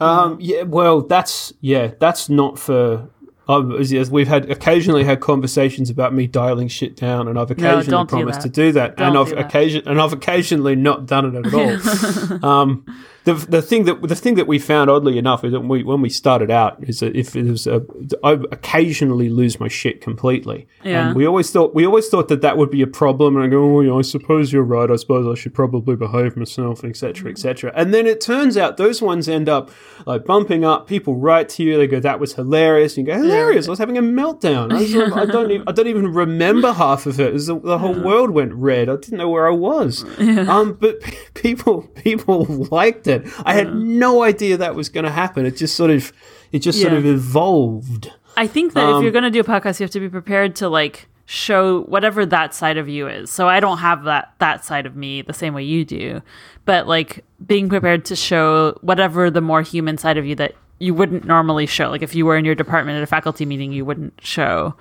um, yeah, well, that's yeah, that's not for. Um, as we've had occasionally had conversations about me dialing shit down, and I've occasionally no, promised do to do that, don't and I've occasion and I've occasionally not done it at all. um, the the thing that the thing that we found, oddly enough, is that we, when we started out, is that if it was a, I occasionally lose my shit completely, yeah. and we always thought we always thought that that would be a problem. And I go, oh, yeah, I suppose you're right. I suppose I should probably behave myself, et cetera, et cetera. And then it turns out those ones end up like bumping up. People write to you, they go, "That was hilarious," and you go, "Hey, hilarious. I was having a meltdown. I, was, I don't even I don't even remember half of it. It was the, the whole world went red. I didn't know where I was." Yeah. Um, but p- people people liked it. I had no idea that was going to happen. It just sort of it just yeah. sort of evolved. I think that um, if you're going to do a podcast, you have to be prepared to like show whatever that side of you is. So I don't have that that side of me the same way you do, but like being prepared to show whatever the more human side of you that you wouldn't normally show. Like if you were in your department at a faculty meeting, you wouldn't show.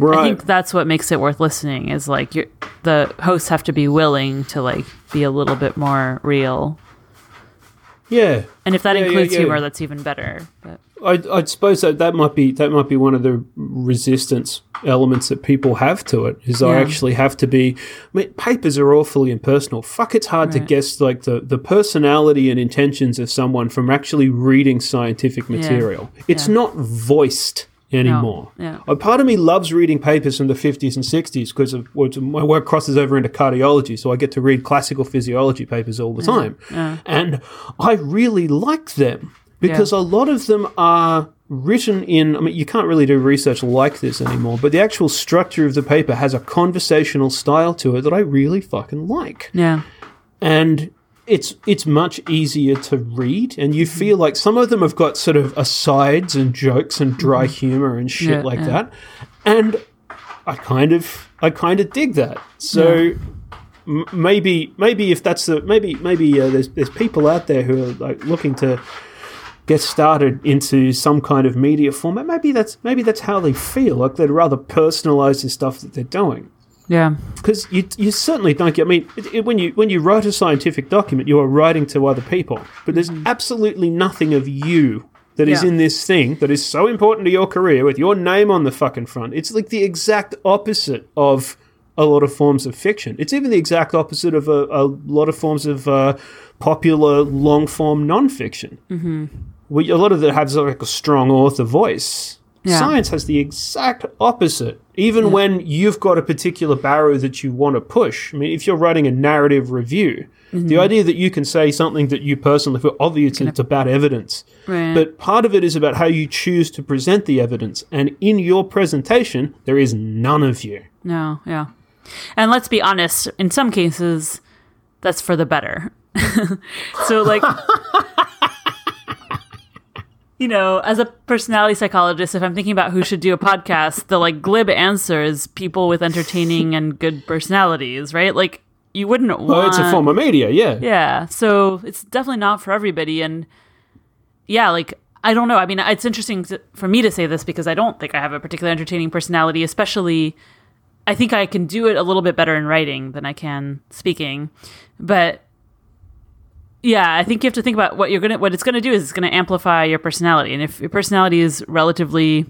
Right. I think that's what makes it worth listening is like you're, the hosts have to be willing to like be a little bit more real. Yeah. And if that yeah, includes yeah, yeah. humor, that's even better. But I, I suppose that, that might be, that might be one of the resistance elements that people have to it is yeah. I actually have to be, I mean, papers are awfully impersonal. Fuck, it's hard right. to guess like the, the personality and intentions of someone from actually reading scientific material. Yeah. It's yeah. not voiced anymore. No. Yeah. A part of me loves reading papers from the fifties and sixties because my work crosses over into cardiology, so I get to read classical physiology papers all the yeah. time. Yeah. And I really like them. Because yeah. a lot of them are written in, I mean, you can't really do research like this anymore, but the actual structure of the paper has a conversational style to it that I really fucking like. Yeah. And it's it's much easier to read, and you feel like some of them have got sort of asides and jokes and dry humor and shit yeah, like yeah. that. And I kind of I kind of dig that. So yeah. m- maybe maybe if that's the maybe maybe uh, there's there's people out there who are like looking to get started into some kind of media format. Maybe that's maybe that's how they feel. Like they'd rather personalize the stuff that they're doing. Yeah, because you you certainly don't get. I mean, it, it, when you when you write a scientific document, you are writing to other people. But there's mm-hmm. absolutely nothing of you that yeah. is in this thing that is so important to your career with your name on the fucking front. It's like the exact opposite of a lot of forms of fiction. It's even the exact opposite of a, a lot of forms of uh, popular long form nonfiction. Mm-hmm. We, a lot of that has like a strong author voice. Yeah. Science has the exact opposite, even yeah. when you've got a particular barrow that you want to push. I mean, if you're writing a narrative review, mm-hmm. the idea that you can say something that you personally feel, obviously it's about evidence, right. but part of it is about how you choose to present the evidence. And in your presentation, there is none of you. No, yeah. And let's be honest, in some cases, that's for the better. So like... You know, as a personality psychologist, if I'm thinking about who should do a podcast, the like glib answer is people with entertaining and good personalities, right? Like you wouldn't want... Well, it's a form of media, yeah. Yeah, so it's definitely not for everybody. And yeah, like, I don't know. I mean, it's interesting to, for me to say this because I don't think I have a particular entertaining personality, especially I think I can do it a little bit better in writing than I can speaking. But... yeah, I think you have to think about what you're gonna. What it's gonna do is it's gonna amplify your personality, and if your personality is relatively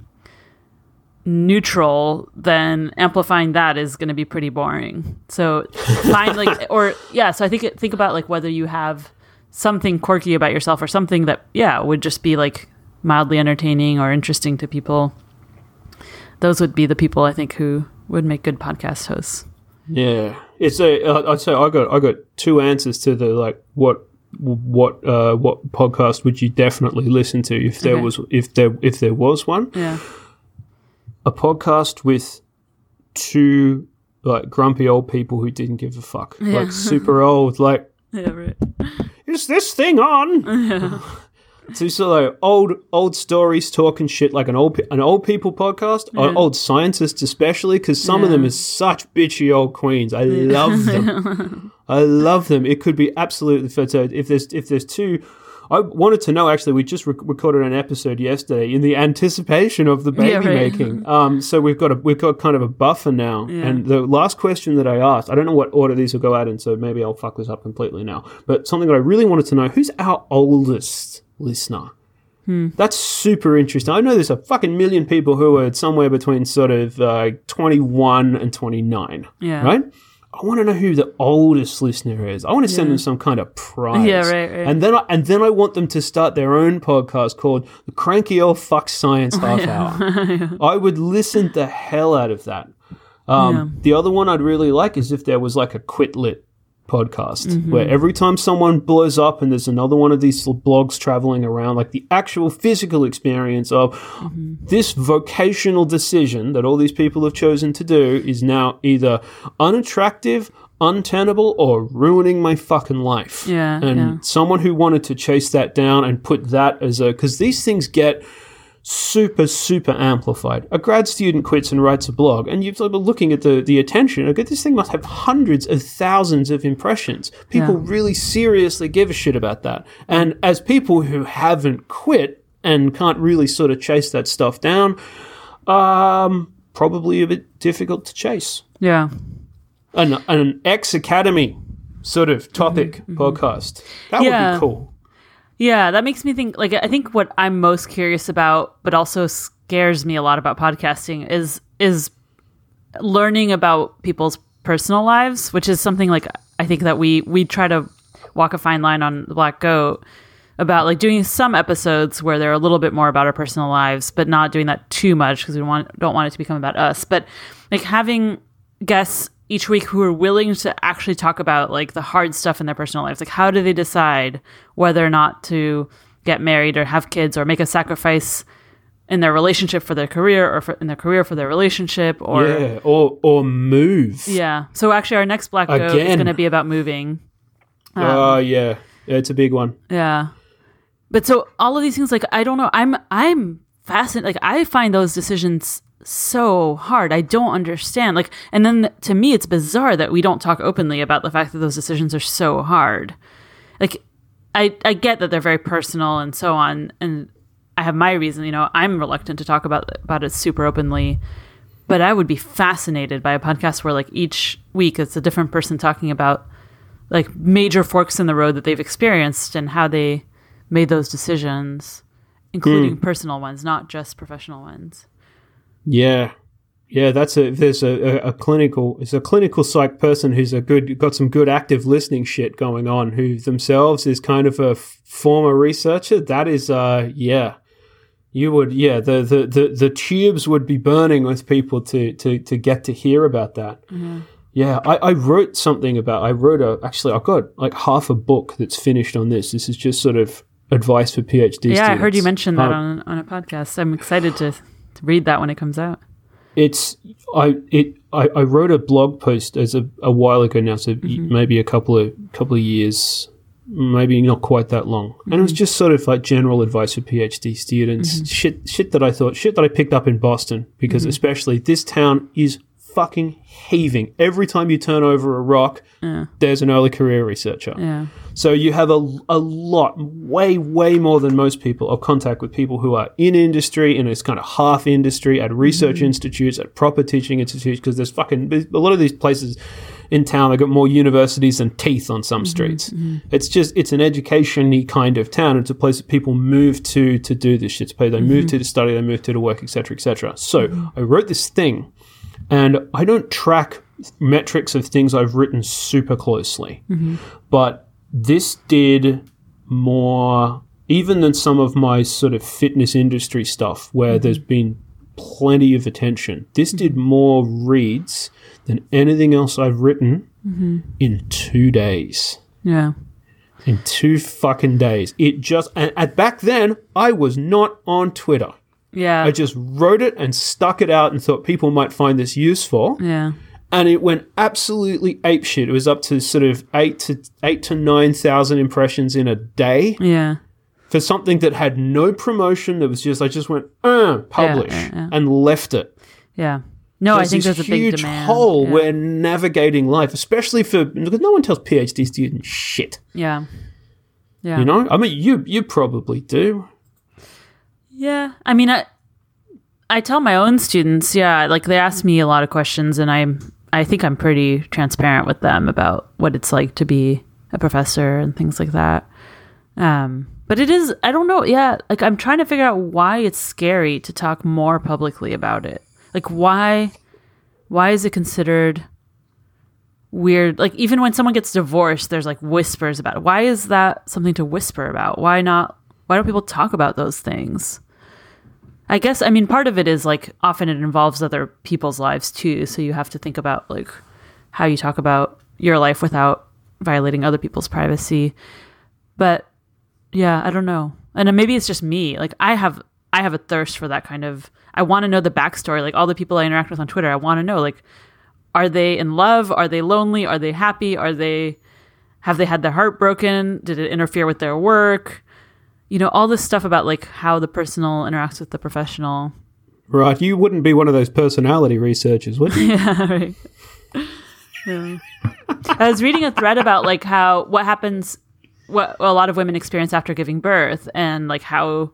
neutral, then amplifying that is gonna be pretty boring. So find like, or yeah. So I think it, think about like whether you have something quirky about yourself or something that yeah would just be like mildly entertaining or interesting to people. Those would be the people I think who would make good podcast hosts. Yeah, it's a. I'd say I got I got two answers to the like what. what uh what podcast would you definitely listen to if there okay. was if there if there was one yeah a podcast with two like grumpy old people who didn't give a fuck yeah. like super old like yeah, right. is this thing on yeah. two sort of like old old stories talking shit like an old an old people podcast yeah. or old scientists especially because some yeah. of them are such bitchy old queens. I yeah. love them. I love them. It could be absolutely. If there's if there's two I wanted to know, actually, we just rec- recorded an episode yesterday in the anticipation of the baby yeah, right. making. Um, so we've got a, we've got kind of a buffer now. Yeah. And the last question that I asked, I don't know what order these will go out in, so maybe I'll fuck this up completely now. But something that I really wanted to know, who's our oldest listener? Hmm. That's super interesting. I know there's a fucking million people who are somewhere between sort of uh, twenty-one and twenty-nine, yeah. right? I want to know who the oldest listener is. I want to send yeah. them some kind of prize. Yeah, right, right. And then, I, and then I want them to start their own podcast called The Cranky Old Fuck Science Half Hour. yeah. I would listen the hell out of that. Um, yeah. The other one I'd really like is if there was like a Quitlet podcast mm-hmm. where every time someone blows up and there's another one of these blogs traveling around, like the actual physical experience of mm-hmm. this vocational decision that all these people have chosen to do is now either unattractive, untenable, or ruining my fucking life. Yeah, and yeah. someone who wanted to chase that down and put that as a, because these things get super, super amplified. A grad student quits and writes a blog, and you're looking at the, the attention. Okay, this thing must have hundreds of thousands of impressions. People yeah. really seriously give a shit about that. And as people who haven't quit and can't really sort of chase that stuff down, um, probably a bit difficult to chase. Yeah. An, an ex-academy sort of topic mm-hmm, mm-hmm. podcast. That yeah. would be cool. Yeah, that makes me think, like, I think what I'm most curious about, but also scares me a lot about podcasting is is learning about people's personal lives, which is something, like, I think that we, we try to walk a fine line on The Black Goat about, like, doing some episodes where they're a little bit more about our personal lives, but not doing that too much because we want, don't want it to become about us. But, like, having guests each week who are willing to actually talk about, like, the hard stuff in their personal lives. Like, how do they decide whether or not to get married or have kids or make a sacrifice in their relationship for their career or for, in their career for their relationship or... Yeah, or, or move. Yeah. So, actually, our next Black Goat is going to be about moving. Oh, um, uh, yeah. yeah. It's a big one. Yeah. But so, all of these things, like, I don't know. I'm I'm fascinated. Like, I find those decisions so hard. I don't understand. Like, and then to me, it's bizarre that we don't talk openly about the fact that those decisions are so hard. Like, I, I get that they're very personal and so on. And I have my reason, you know, I'm reluctant to talk about, about it super openly, but I would be fascinated by a podcast where, like, each week it's a different person talking about, like, major forks in the road that they've experienced and how they made those decisions, including mm. personal ones, not just professional ones. Yeah, yeah. That's a there's a, a, a clinical. It's a clinical psych person who's a good got some good active listening shit going on. Who themselves is kind of a f- former researcher. That is, uh, yeah. You would, yeah. The, the the the tubes would be burning with people to to to get to hear about that. Mm-hmm. Yeah, I, I wrote something about. I wrote a actually. I've got like half a book that's finished on this. This is just sort of advice for PhD. Yeah, students. I heard you mention that um, on on a podcast. I'm excited to. read that when it comes out. It's I it I, I wrote a blog post as a, a while ago now, so mm-hmm. maybe a couple of couple of years, maybe not quite that long. Mm-hmm. And it was just sort of like general advice for PhD students, mm-hmm. shit shit that I thought shit that I picked up in Boston because mm-hmm. especially this town is fucking heaving. Every time you turn over a rock, yeah. there's an early career researcher. Yeah. So you have a, a lot, way, way more than most people, of contact with people who are in industry and it's kind of half industry at research mm-hmm. institutes, at proper teaching institutes, because there's fucking a lot of these places in town. They've got more universities than teeth on some mm-hmm. streets. Mm-hmm. It's just, it's an education-y kind of town. It's a place that people move to to do this shit. It's they mm-hmm. move to to study, they move to to work, et cetera, et cetera. So mm-hmm. I wrote this thing. And I don't track metrics of things I've written super closely, mm-hmm. but this did more even than some of my sort of fitness industry stuff where mm-hmm. there's been plenty of attention. This mm-hmm. did more reads than anything else I've written mm-hmm. in two days. Yeah. In two fucking days. It just, and, and back then I was not on Twitter. Yeah. I just wrote it and stuck it out and thought people might find this useful. Yeah. And it went absolutely apeshit. It was up to sort of eight to eight to nine thousand impressions in a day. Yeah. For something that had no promotion, that was just I just went, uh, publish yeah, yeah, yeah. and left it. Yeah. No, there's I think there's a big demand. Huge hole yeah. where navigating life, especially for because no one tells PhD students shit. Yeah. Yeah. You know? I mean, you you probably do. Yeah. I mean, I I tell my own students, yeah, like they ask me a lot of questions, and I'm I think I'm pretty transparent with them about what it's like to be a professor and things like that. Um, but it is, I don't know. Yeah. Like I'm trying to figure out why it's scary to talk more publicly about it. Like why, why is it considered weird? Like even when someone gets divorced, there's like whispers about it. Why is that something to whisper about? Why not? Why don't people talk about those things? I guess, I mean, part of it is like often it involves other people's lives too. So you have to think about like how you talk about your life without violating other people's privacy. But yeah, I don't know. And maybe it's just me. Like I have, I have a thirst for that kind of, I want to know the backstory. Like all the people I interact with on Twitter, I want to know, like, are they in love? Are they lonely? Are they happy? Are they, have they had their heart broken? Did it interfere with their work? You know, all this stuff about like how the personal interacts with the professional. Right. You wouldn't be one of those personality researchers, would you? Yeah, right. Yeah. I was reading a thread about like how, what happens, what a lot of women experience after giving birth, and like how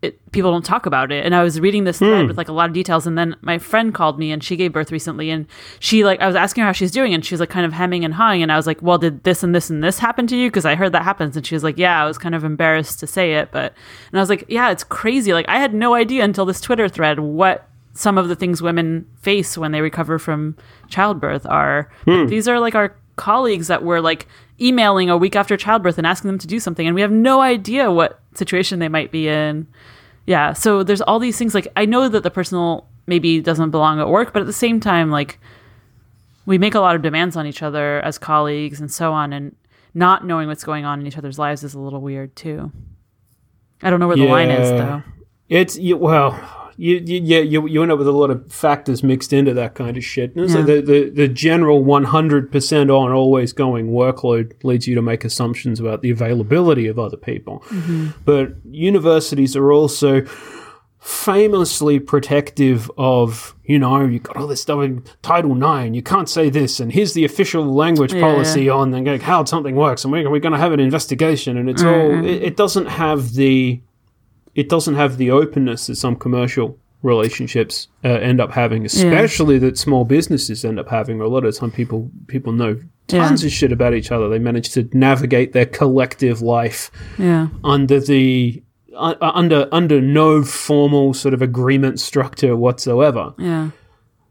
it, people don't talk about it. And I was reading this thread mm. with like a lot of details. And then my friend called me, and she gave birth recently. And she like, I was asking her how she's doing, and she was like kind of hemming and hawing. And I was like, well, did this and this and this happen to you? Cause I heard that happens. And she was like, yeah, I was kind of embarrassed to say it, but, and I was like, yeah, it's crazy. Like I had no idea until this Twitter thread what some of the things women face when they recover from childbirth are. Mm. Like, these are like our colleagues that were like emailing a week after childbirth and asking them to do something, and we have no idea what situation they might be in. Yeah, so there's all these things. Like I know that the personal maybe doesn't belong at work, but at the same time, like we make a lot of demands on each other as colleagues and so on, and not knowing what's going on in each other's lives is a little weird too. I don't know where yeah. the line is though. It's well You, you, yeah, you, you end up with a lot of factors mixed into that kind of shit. Yeah. So the, the, the general one hundred percent on always going workload leads you to make assumptions about the availability of other people. Mm-hmm. But universities are also famously protective of, you know, you got all this stuff in Title nine, you can't say this, and here's the official language yeah, policy yeah. on and how something works, and we're, we're going to have an investigation, and it's mm-hmm. all, it, it doesn't have the... It doesn't have the openness that some commercial relationships uh, end up having, especially yeah. that small businesses end up having. A lot of time people people know tons yeah. of shit about each other. They manage to navigate their collective life yeah. under the uh, under under no formal sort of agreement structure whatsoever. Yeah.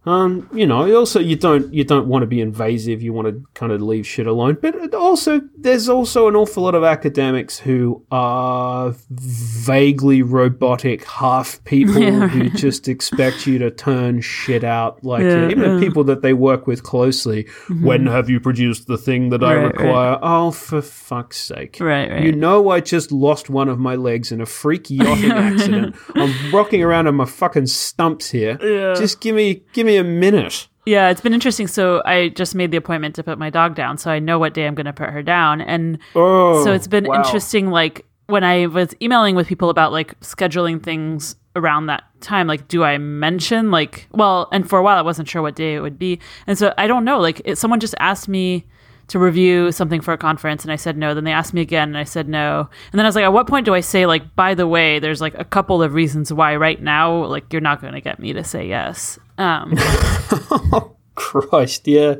Um, you know, also you don't you don't want to be invasive. You want to kind of leave shit alone. But also, there's also an awful lot of academics who are vaguely robotic half people yeah, right. who just expect you to turn shit out. Like yeah, you know, even yeah. the people that they work with closely. Mm-hmm. When have you produced the thing that right, I require? Right. Oh, for fuck's sake! Right, right. You know, I just lost one of my legs in a freak yachting accident. I'm rocking around on my fucking stumps here. Yeah. Just give me, give me. a minute. Yeah, it's been interesting. So I just made the appointment to put my dog down, so I know what day I'm going to put her down. And oh, so it's been wow. interesting, like when I was emailing with people about like scheduling things around that time, like do I mention like, well, and for a while I wasn't sure what day it would be. And so I don't know, like it, someone just asked me to review something for a conference, and I said no. Then they asked me again, and I said no. And then I was like, at what point do I say, like, by the way, there's like a couple of reasons why right now, like, you're not going to get me to say yes. Um, oh, Christ, yeah.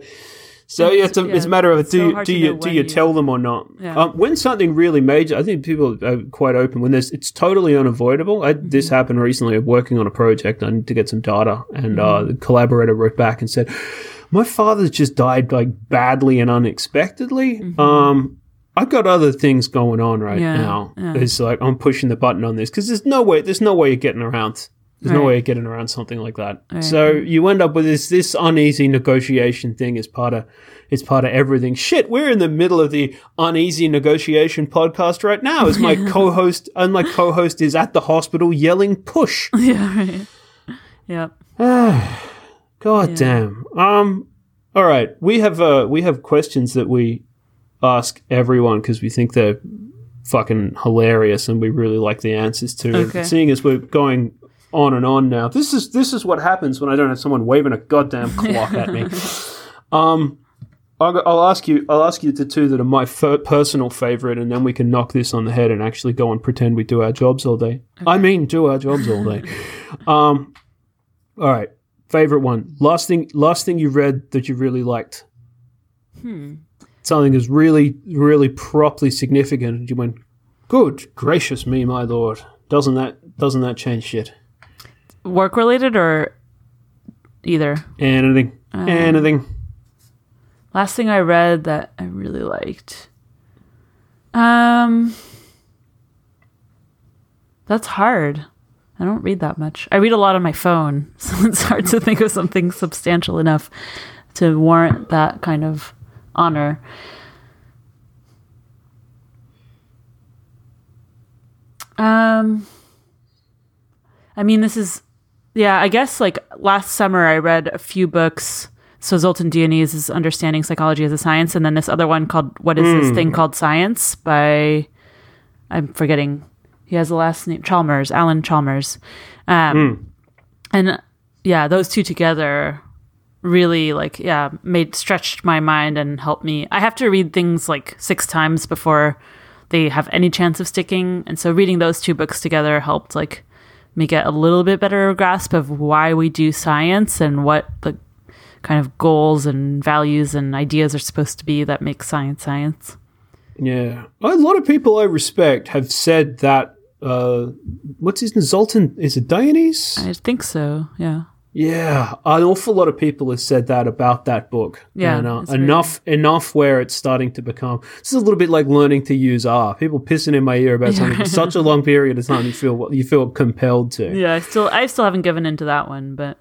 So it's, yeah, it's, a, yeah, it's a matter of do so you, do you, do you tell you, them or not? Yeah. Um, when something really major, I think people are quite open. When there's, it's totally unavoidable. I, mm-hmm. This happened recently. I'm working on a project. I need to get some data, and mm-hmm. uh, the collaborator wrote back and said, my father's just died like badly and unexpectedly. Mm-hmm. Um, I've got other things going on right yeah, now. Yeah. It's like I'm pushing the button on this because there's no way. There's no way you're getting around. There's right. no way you're getting around something like that. Right. So you end up with this this uneasy negotiation thing is part of it's part of everything. Shit, we're in the middle of the uneasy negotiation podcast right now. As my co-host and my co-host is at the hospital yelling push. Yeah. Right. Yep. God yeah. damn. Um, all right. We have uh, we have questions that we ask everyone because we think they're fucking hilarious and we really like the answers to. Okay. And seeing as we're going on and on now, this is this is what happens when I don't have someone waving a goddamn clock at me. Um, I'll, I'll ask you. I'll ask you the two that are my f- personal favorite, and then we can knock this on the head and actually go and pretend we do our jobs all day. Okay. I mean, do our jobs all day. um, all right. Favorite one. Last thing. Last thing you read that you really liked. Hmm. Something is really, really properly significant, and you went, "Good gracious me, my lord! Doesn't that doesn't that change shit?" Work related or either. Anything. Um. Anything. Last thing I read that I really liked. Um, that's hard. I don't read that much. I read a lot on my phone, so it's hard to think of something substantial enough to warrant that kind of honor. Um, I mean, this is, yeah, I guess like last summer I read a few books. So Zoltan Dienes is Understanding Psychology as a Science, and then this other one called What is mm. This Thing Called Science by, I'm forgetting, he has the last name, Chalmers, Alan Chalmers. Um, mm. And yeah, those two together really like, yeah, made stretched my mind and helped me. I have to read things like six times before they have any chance of sticking. And so reading those two books together helped like me get a little bit better grasp of why we do science and what the kind of goals and values and ideas are supposed to be that make science science. Yeah. A lot of people I respect have said that, uh, what's his name, Zoltan, is it Dienes? I think so, yeah. Yeah. An awful lot of people have said that about that book. Yeah. And, uh, enough weird. enough where it's starting to become, this is a little bit like learning to use R. People pissing in my ear about something for such a long period of time you feel you feel compelled to. Yeah, I still I still haven't given into that one, but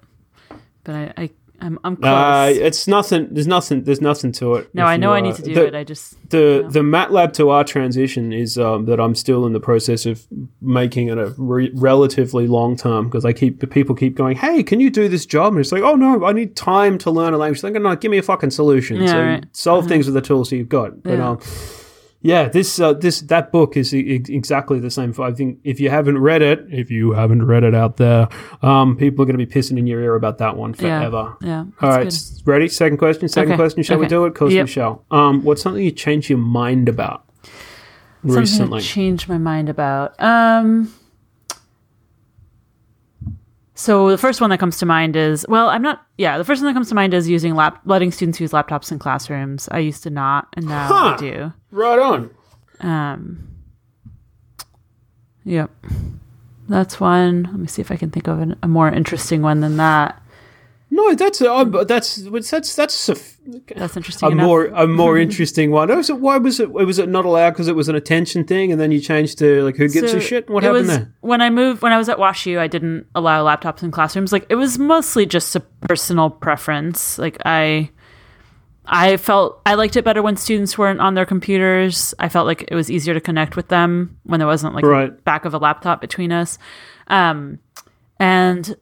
but I, I I'm, I'm close. Uh, it's nothing. There's nothing. There's nothing to it. No, I know I need to do the, it. I just the you know. the MATLAB to R transition is um, that I'm still in the process of making it a re- relatively long term because I keep people keep going, "Hey, can you do this job?" And it's like, "Oh no, I need time to learn a language." They're like, "No, give me a fucking solution." Yeah, so right. solve uh-huh. things with the tools that you've got. But yeah. um, yeah, this uh, this that book is e- exactly the same. I think if you haven't read it, if you haven't read it out there, um, people are going to be pissing in your ear about that one forever. Yeah. yeah All right, good. Ready? Second question. Second okay. question. Shall okay. we do it? Because yep. we shall. Um, what's something you changed your mind about something recently? Something I changed my mind about. Um, so the first one that comes to mind is well, I'm not. Yeah, the first one that comes to mind is using lap, letting students use laptops in classrooms. I used to not, and now huh. I do. Right on. Um, yep. That's one. Let me see if I can think of an, a more interesting one than that. No, that's uh, that's that's that's a, that's interesting. A enough. more a more interesting one. Oh, so why was it? Was it not allowed because it was an attention thing, and then you changed to like who gives so a shit? What happened was, there? When I moved, when I was at WashU, I didn't allow laptops in classrooms. Like it was mostly just a personal preference. Like I. I felt I liked it better when students weren't on their computers. I felt like it was easier to connect with them when there wasn't like right. the back of a laptop between us. Um, and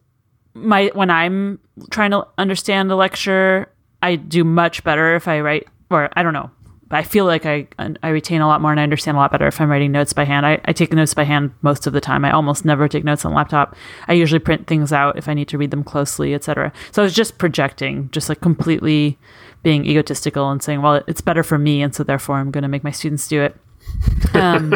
my when I'm trying to understand a lecture, I do much better if I write, or I don't know, but I feel like I I retain a lot more and I understand a lot better if I'm writing notes by hand. I, I take notes by hand most of the time. I almost never take notes on a laptop. I usually print things out if I need to read them closely, et cetera. So I was just projecting, just like completely being egotistical and saying, well, it's better for me. And so therefore I'm going to make my students do it. Um,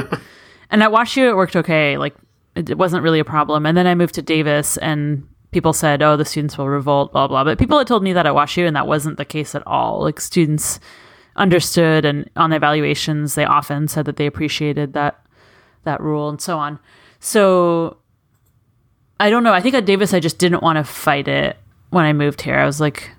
and at WashU, it worked okay. Like it, it wasn't really a problem. And then I moved to Davis and people said, oh, the students will revolt, blah, blah. But people had told me that at WashU and that wasn't the case at all. Like students understood and on evaluations, they often said that they appreciated that, that rule and so on. So I don't know. I think at Davis, I just didn't want to fight it when I moved here. I was like,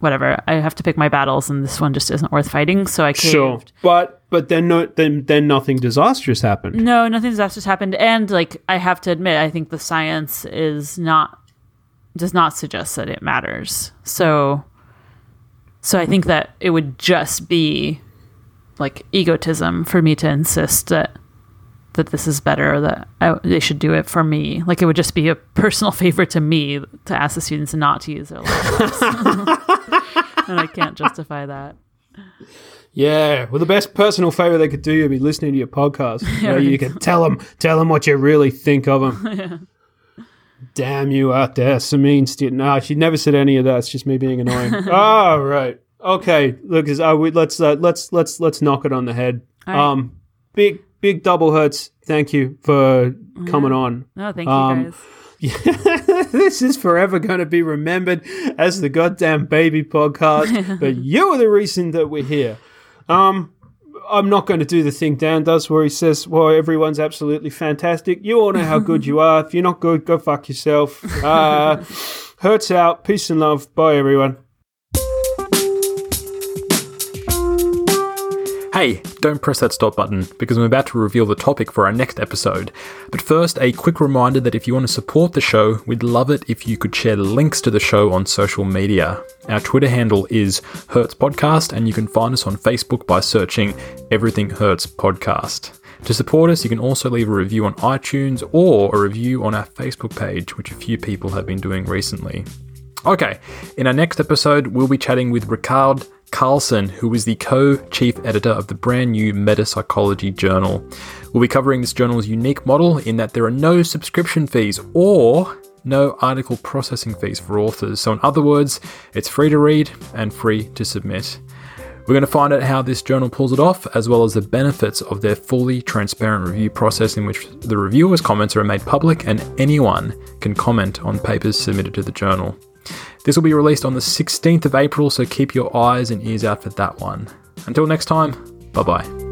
whatever, I have to pick my battles and this one just isn't worth fighting, so I caved. Sure, but but then no then then nothing disastrous happened. No, nothing disastrous happened, and like I have to admit, I think the science is not does not suggest that it matters. So so I think that it would just be like egotism for me to insist that that this is better or that I, they should do it for me. Like it would just be a personal favor to me to ask the students not to use their laptops. And I can't justify that. Yeah. Well, the best personal favor they could do would be listening to your podcast. Yeah, right. You could tell them, tell them what you really think of them. Yeah. Damn you out there, Simine. No, she never said any of that. It's just me being annoying. Oh, right. Okay, Lucas, I would let's uh, let's let's let's knock it on the head. All right. Um, big big double Hertz. Thank you for coming yeah. on. No, thank um, you guys. Yeah, this is forever going to be remembered as the goddamn baby podcast. But you are the reason that we're here. Um, I'm not going to do the thing Dan does where he says, well, everyone's absolutely fantastic. You all know how good you are. If you're not good, go fuck yourself. Uh, Hertz out. Peace and love. Bye, everyone. Hey, don't press that stop button because I'm about to reveal the topic for our next episode. But first, a quick reminder that if you want to support the show, we'd love it if you could share links to the show on social media. Our Twitter handle is Hertz Podcast, and you can find us on Facebook by searching Everything Hertz Podcast. To support us, you can also leave a review on iTunes or a review on our Facebook page, which a few people have been doing recently. Okay, in our next episode, we'll be chatting with Ricard Carlson, who is the co-chief editor of the brand new Meta-Psychology Journal. We'll be covering this journal's unique model in that there are no subscription fees or no article processing fees for authors. So in other words, it's free to read and free to submit. We're going to find out how this journal pulls it off, as well as the benefits of their fully transparent review process in which the reviewers' comments are made public and anyone can comment on papers submitted to the journal. This will be released on the sixteenth of April, so keep your eyes and ears out for that one. Until next time, bye-bye.